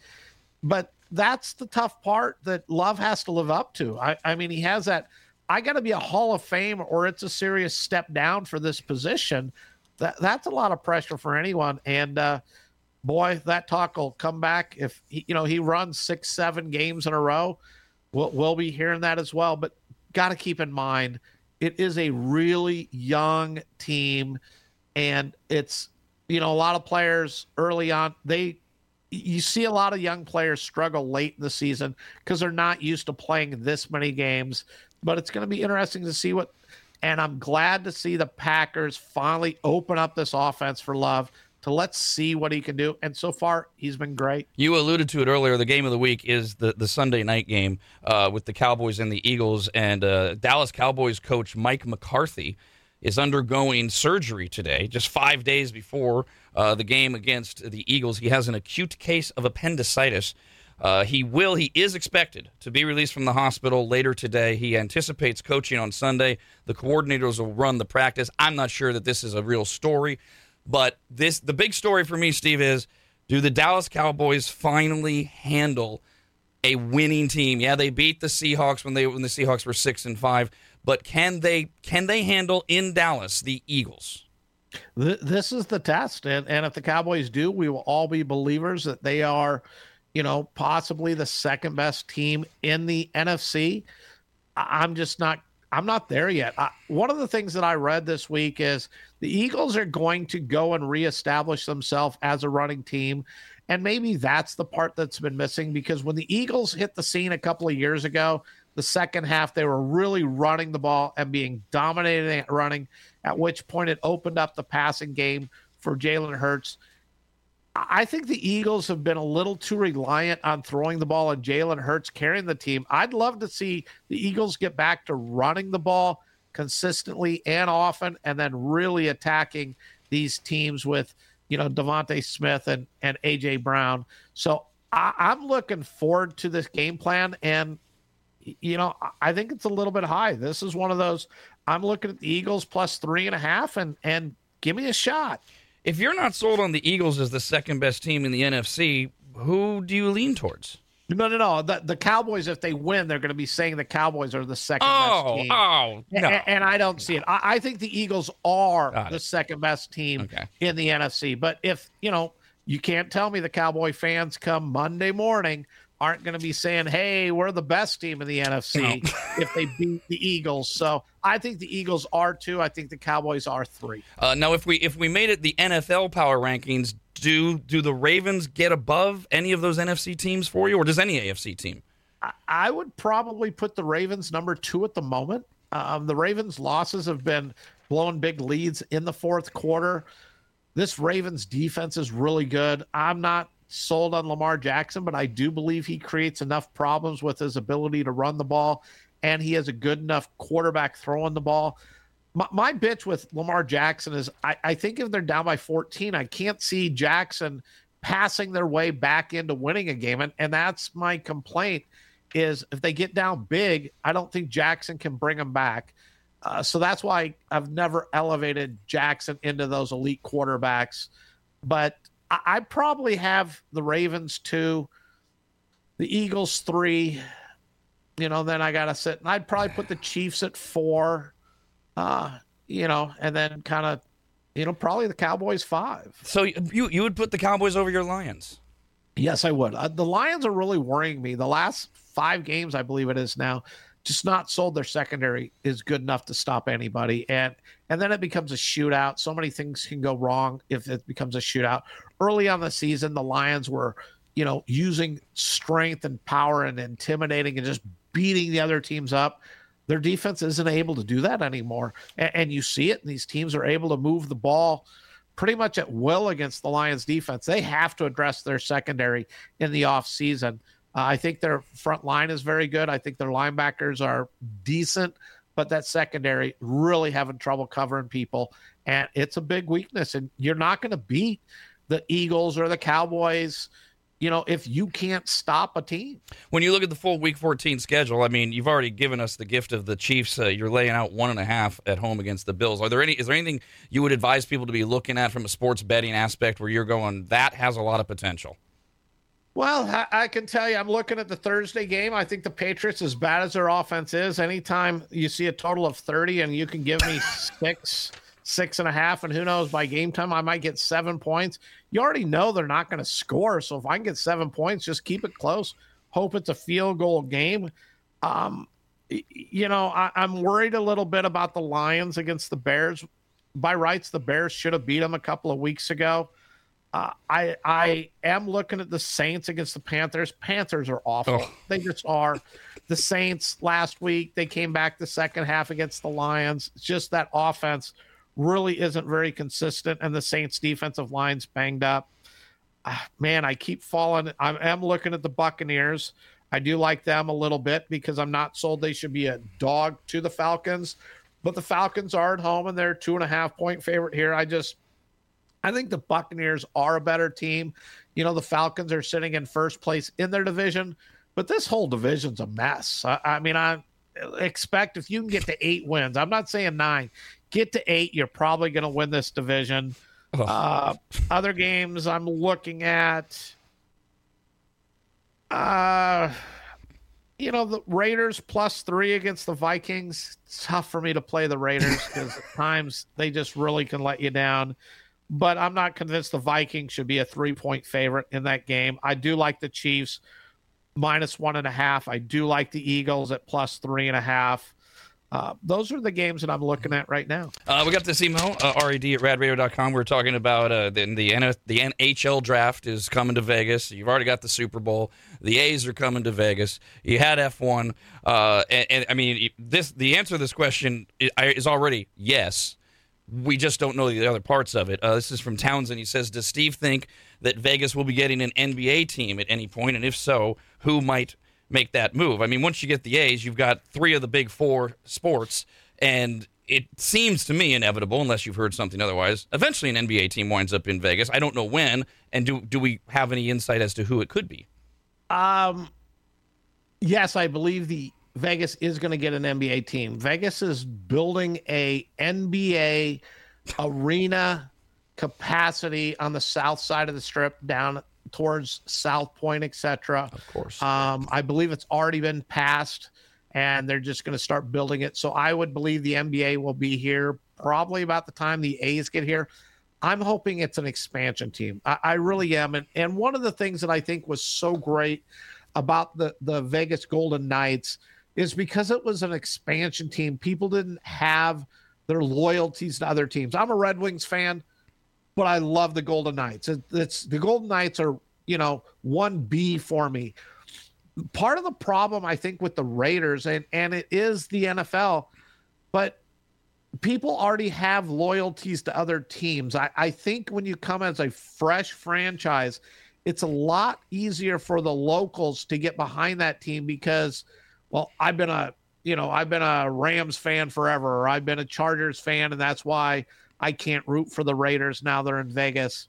But that's the tough part that Love has to live up to. I mean, he has that, I got to be a Hall of Fame or it's a serious step down for this position. That's a lot of pressure for anyone. And boy, that talk will come back. If he, you know, he runs 6-7 games in a row, we'll be hearing that as well. But got to keep in mind, it is a really young team, and it's, you know, a lot of players early on, you see a lot of young players struggle late in the season because they're not used to playing this many games. But it's going to be interesting to see what. And I'm glad to see the Packers finally open up this offense for Love to let's see what he can do. And so far, he's been great. You alluded to it earlier. The game of the week is the Sunday night game with the Cowboys and the Eagles. And Dallas Cowboys coach Mike McCarthy is undergoing surgery today, just 5 days before the game against the Eagles. He has an acute case of appendicitis. He is expected to be released from the hospital later today. He anticipates coaching on Sunday. The coordinators will run the practice. I'm not sure that this is a real story, but the big story for me, Steve, is do the Dallas Cowboys finally handle a winning team? Yeah, they beat the Seahawks when the Seahawks were 6-5, but can they handle in Dallas the Eagles? This is the test, and if the Cowboys do, we will all be believers that they are, you know, possibly the second best team in the NFC. I'm not there yet. One of the things that I read this week is the Eagles are going to go and reestablish themselves as a running team. And maybe that's the part that's been missing, because when the Eagles hit the scene a couple of years ago, the second half, they were really running the ball and being dominated at running, at which point it opened up the passing game for Jalen Hurts. I think the Eagles have been a little too reliant on throwing the ball and Jalen Hurts carrying the team. I'd love to see the Eagles get back to running the ball consistently and often, and then really attacking these teams with, you know, Devontae Smith and A.J. Brown. So I'm looking forward to this game plan, and, you know, I think it's a little bit high. This is one of those, I'm looking at the Eagles plus 3.5 and give me a shot. If you're not sold on the Eagles as the second-best team in the NFC, who do you lean towards? No. The Cowboys, if they win, they're going to be saying the Cowboys are the second-best team. Oh, no. And I don't see it. I think the Eagles are the second-best team in the NFC. But if, you know, you can't tell me the Cowboy fans come Monday morning aren't going to be saying, hey, we're the best team in the NFC if they beat the Eagles. So I think the Eagles are 2. I think the Cowboys are 3. Now, if we made it the NFL power rankings, do the Ravens get above any of those NFC teams for you, or does any AFC team? I would probably put the Ravens number 2 at the moment. The Ravens' losses have been blowing big leads in the fourth quarter. This Ravens defense is really good. I'm not sold on Lamar Jackson, but I do believe he creates enough problems with his ability to run the ball, and he has a good enough quarterback throwing the ball. My bitch with Lamar Jackson is I think if they're down by 14, I can't see Jackson passing their way back into winning a game. And that's my complaint, is if they get down big, I don't think Jackson can bring them back. So that's why I've never elevated Jackson into those elite quarterbacks. But I probably have the Ravens 2, the Eagles 3, you know, then I got to sit. And I'd probably put the Chiefs at 4, you know, and then kind of, you know, probably the Cowboys 5. So you would put the Cowboys over your Lions? Yes, I would. The Lions are really worrying me. The last 5 games, I believe it is now, just not sold. Their secondary is good enough to stop anybody. And then it becomes a shootout. So many things can go wrong if it becomes a shootout. Early on the season, the Lions were, you know, using strength and power and intimidating and just beating the other teams up. Their defense isn't able to do that anymore. And you see it. And these teams are able to move the ball pretty much at will against the Lions defense. They have to address their secondary in the offseason. I think their front line is very good. I think their linebackers are decent, but that secondary really having trouble covering people. And it's a big weakness. And you're not going to beat the Eagles or the Cowboys, you know, if you can't stop a team. When you look at the full Week 14 schedule, I mean, you've already given us the gift of the Chiefs. You're laying out 1.5 at home against the Bills. Is there anything you would advise people to be looking at from a sports betting aspect where you're going, that has a lot of potential? Well, I can tell you, I'm looking at the Thursday game. I think the Patriots, as bad as their offense is, anytime you see a total of 30 and you can give me 6, 6.5, and who knows, by game time, I might get 7 points. You already know they're not going to score. So if I can get 7 points, just keep it close. Hope it's a field goal game. You know, I'm worried a little bit about the Lions against the Bears. By rights, the Bears should have beat them a couple of weeks ago. I am looking at the Saints against the Panthers. Panthers are awful. Oh. They just are. The Saints last week, they came back the second half against the Lions. It's just that offense really isn't very consistent, and the Saints' defensive line's banged up. Man, I keep falling. I am looking at the Buccaneers. I do like them a little bit because I'm not sold they should be a dog to the Falcons. But the Falcons are at home, and they're 2.5-point favorite here. I think the Buccaneers are a better team. You know, the Falcons are sitting in first place in their division, but this whole division's a mess. I mean, I expect if you can get to 8 wins, I'm not saying 9, get to 8, you're probably going to win this division. Oh. Other games I'm looking at, you know, the Raiders +3 against the Vikings. It's tough for me to play the Raiders because at times they just really can let you down. But I'm not convinced the Vikings should be a 3-point favorite in that game. I do like the Chiefs -1.5. I do like the Eagles at +3.5. Those are the games that I'm looking at right now. We got this email, red@radradio.com. We're talking about the NHL draft is coming to Vegas. You've already got the Super Bowl. The A's are coming to Vegas. You had F1. And I mean, the answer to this question is already yes. We just don't know the other parts of it. This is from Townsend. He says, does Steve think that Vegas will be getting an NBA team at any point? And if so, who might make that move? I mean, once you get the A's, you've got 3 of the big 4 sports. And it seems to me inevitable, unless you've heard something otherwise, eventually an NBA team winds up in Vegas. I don't know when. And do we have any insight as to who it could be? Yes, I believe the Vegas is going to get an NBA team. Vegas is building a NBA arena capacity on the south side of the strip down towards South Point, etc. Of course. I believe it's already been passed, and they're just going to start building it. So I would believe the NBA will be here probably about the time the A's get here. I'm hoping it's an expansion team. I really am. And one of the things that I think was so great about the Vegas Golden Knights is because it was an expansion team, people didn't have their loyalties to other teams. I'm a Red Wings fan, but I love the Golden Knights. The Golden Knights are, you know, 1B for me. Part of the problem, I think, with the Raiders, and it is the NFL, but people already have loyalties to other teams. I think when you come as a fresh franchise, it's a lot easier for the locals to get behind that team because, well, I've been a Rams fan forever, or I've been a Chargers fan, and that's why I can't root for the Raiders now they're in Vegas.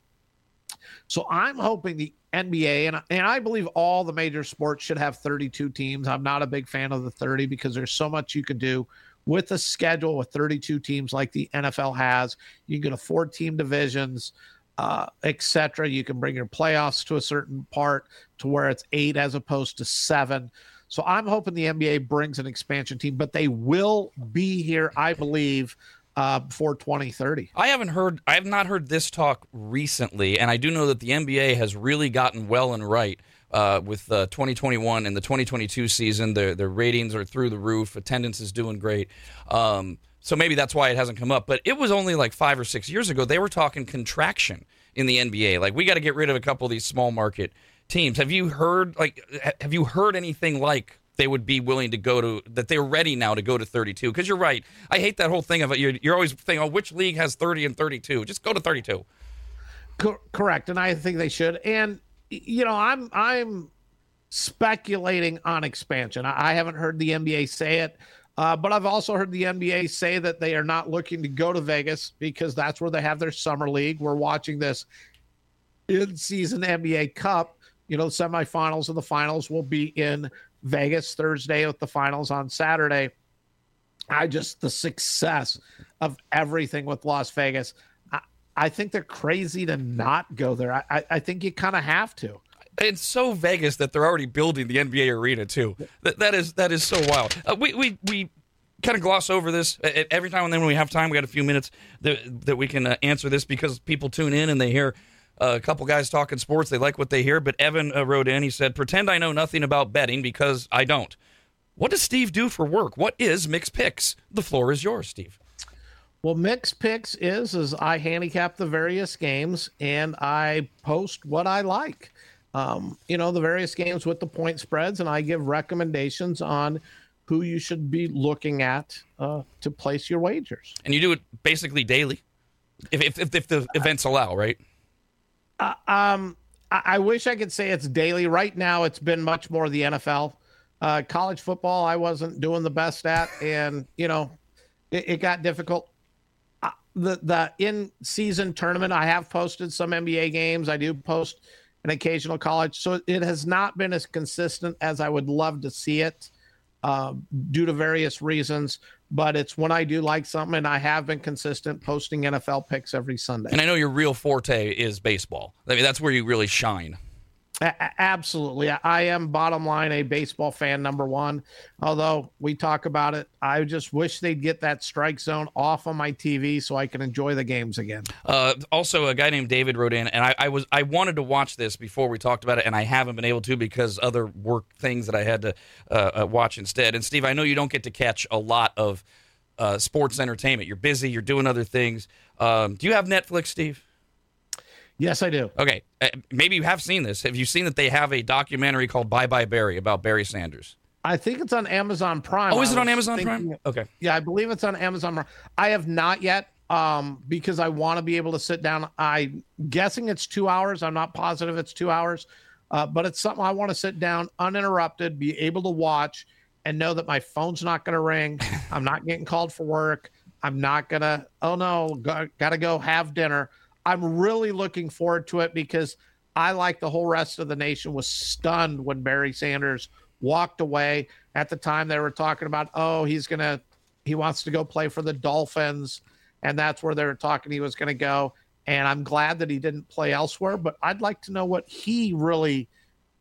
So I'm hoping the NBA, and I believe all the major sports should have 32 teams. I'm not a big fan of the 30 because there's so much you can do with a schedule with 32 teams like the NFL has. You can get a 4-team divisions, etc. You can bring your playoffs to a certain part to where it's 8 as opposed to 7. So I'm hoping the NBA brings an expansion team, but they will be here, I believe, before 2030. I have not heard this talk recently, and I do know that the NBA has really gotten well and right with 2021 and the 2022 season. Their ratings are through the roof. Attendance is doing great. So maybe that's why it hasn't come up. But it was only like 5 or 6 years ago they were talking contraction in the NBA. Like, we got to get rid of a couple of these small market teams. Have you heard anything like they would be willing to go to, that they're ready now to go to 32? Because you're right. I hate that whole thing of it. You're always thinking, oh, which league has 30 and 32? Just go to 32. Correct. And I think they should. And, you know, I'm speculating on expansion. I haven't heard the NBA say it. But I've also heard the NBA say that they are not looking to go to Vegas because that's where they have their summer league. We're watching this in-season NBA Cup, you know, semifinals and the finals will be in Vegas Thursday with the finals on Saturday. The success of everything with Las Vegas. I think they're crazy to not go there. I think you kind of have to. It's so Vegas that they're already building the NBA arena too. That is so wild. We kind of gloss over this every time and then when we have time. We got a few minutes that we can answer this because people tune in and they hear a couple guys talking sports. They like what they hear. But Evan wrote in. He said, "Pretend I know nothing about betting because I don't." What does Steve do for work? What is Mixed Picks? The floor is yours, Steve. Well, Mixed Picks is I handicap the various games and I post what I like. You know, the various games with the point spreads, and I give recommendations on who you should be looking at to place your wagers. And you do it basically daily, if the events allow, right? I wish I could say it's daily. Right now, it's been much more the NFL. College football, I wasn't doing the best at, and, you know, it got difficult. The in-season tournament, I have posted some NBA games. I do post an occasional college. So it has not been as consistent as I would love to see it due to various reasons, but it's when I do like something, and I have been consistent posting NFL picks every Sunday. And I know your real forte is baseball. I mean, that's where you really shine. Absolutely. I am, bottom line, a baseball fan, number one. Although we talk about it, I just wish they'd get that strike zone off of my TV so I can enjoy the games again. Also, a guy named David wrote in, and I wanted to watch this before we talked about it, and I haven't been able to because other work things that I had to watch instead. And, Steve, I know you don't get to catch a lot of sports entertainment. You're busy. You're doing other things. Do you have Netflix, Steve? Yes, I do. Okay. Maybe you have seen this. Have you seen that they have a documentary called Bye Bye Barry about Barry Sanders? I think it's on Amazon Prime. Oh, is it on Amazon Prime? Okay. Yeah, I believe it's on Amazon Prime. I have not yet because I want to be able to sit down. I'm guessing it's 2 hours. I'm not positive it's 2 hours, but it's something I want to sit down uninterrupted, be able to watch, and know that my phone's not going to ring. I'm not getting called for work. I'm not going to, oh, no, got to go have dinner. I'm really looking forward to it because I, like the whole rest of the nation, was stunned when Barry Sanders walked away. At the time, they were talking about, oh, he wants to go play for the Dolphins, and that's where they were talking he was going to go. And I'm glad that he didn't play elsewhere, but I'd like to know what he really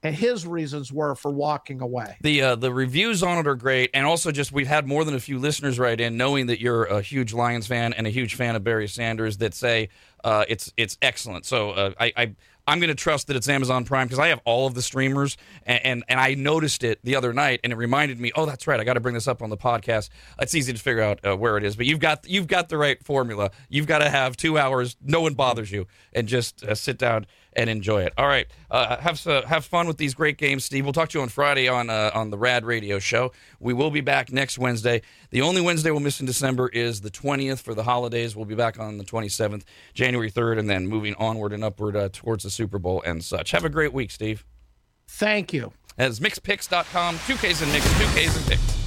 and his reasons were for walking away. The reviews on it are great, and also just we've had more than a few listeners write in, knowing that you're a huge Lions fan and a huge fan of Barry Sanders, that say it's excellent. So I'm going to trust that it's Amazon Prime because I have all of the streamers, and I noticed it the other night, and it reminded me, oh, that's right, I got to bring this up on the podcast. It's easy to figure out where it is, but you've got the right formula. You've got to have 2 hours, no one bothers you, and just sit down and enjoy it. All right, have fun with these great games, Steve. We'll talk to you on Friday on the Rad Radio Show. We will be back next Wednesday. The only Wednesday we'll miss in December is the 20th for the holidays. We'll be back on the 27th, January 3rd, and then moving onward and upward towards the Super Bowl and such. Have a great week, Steve. Thank you. That's mixedpicks.com. 2Ks and Nicks, 2Ks and Picks.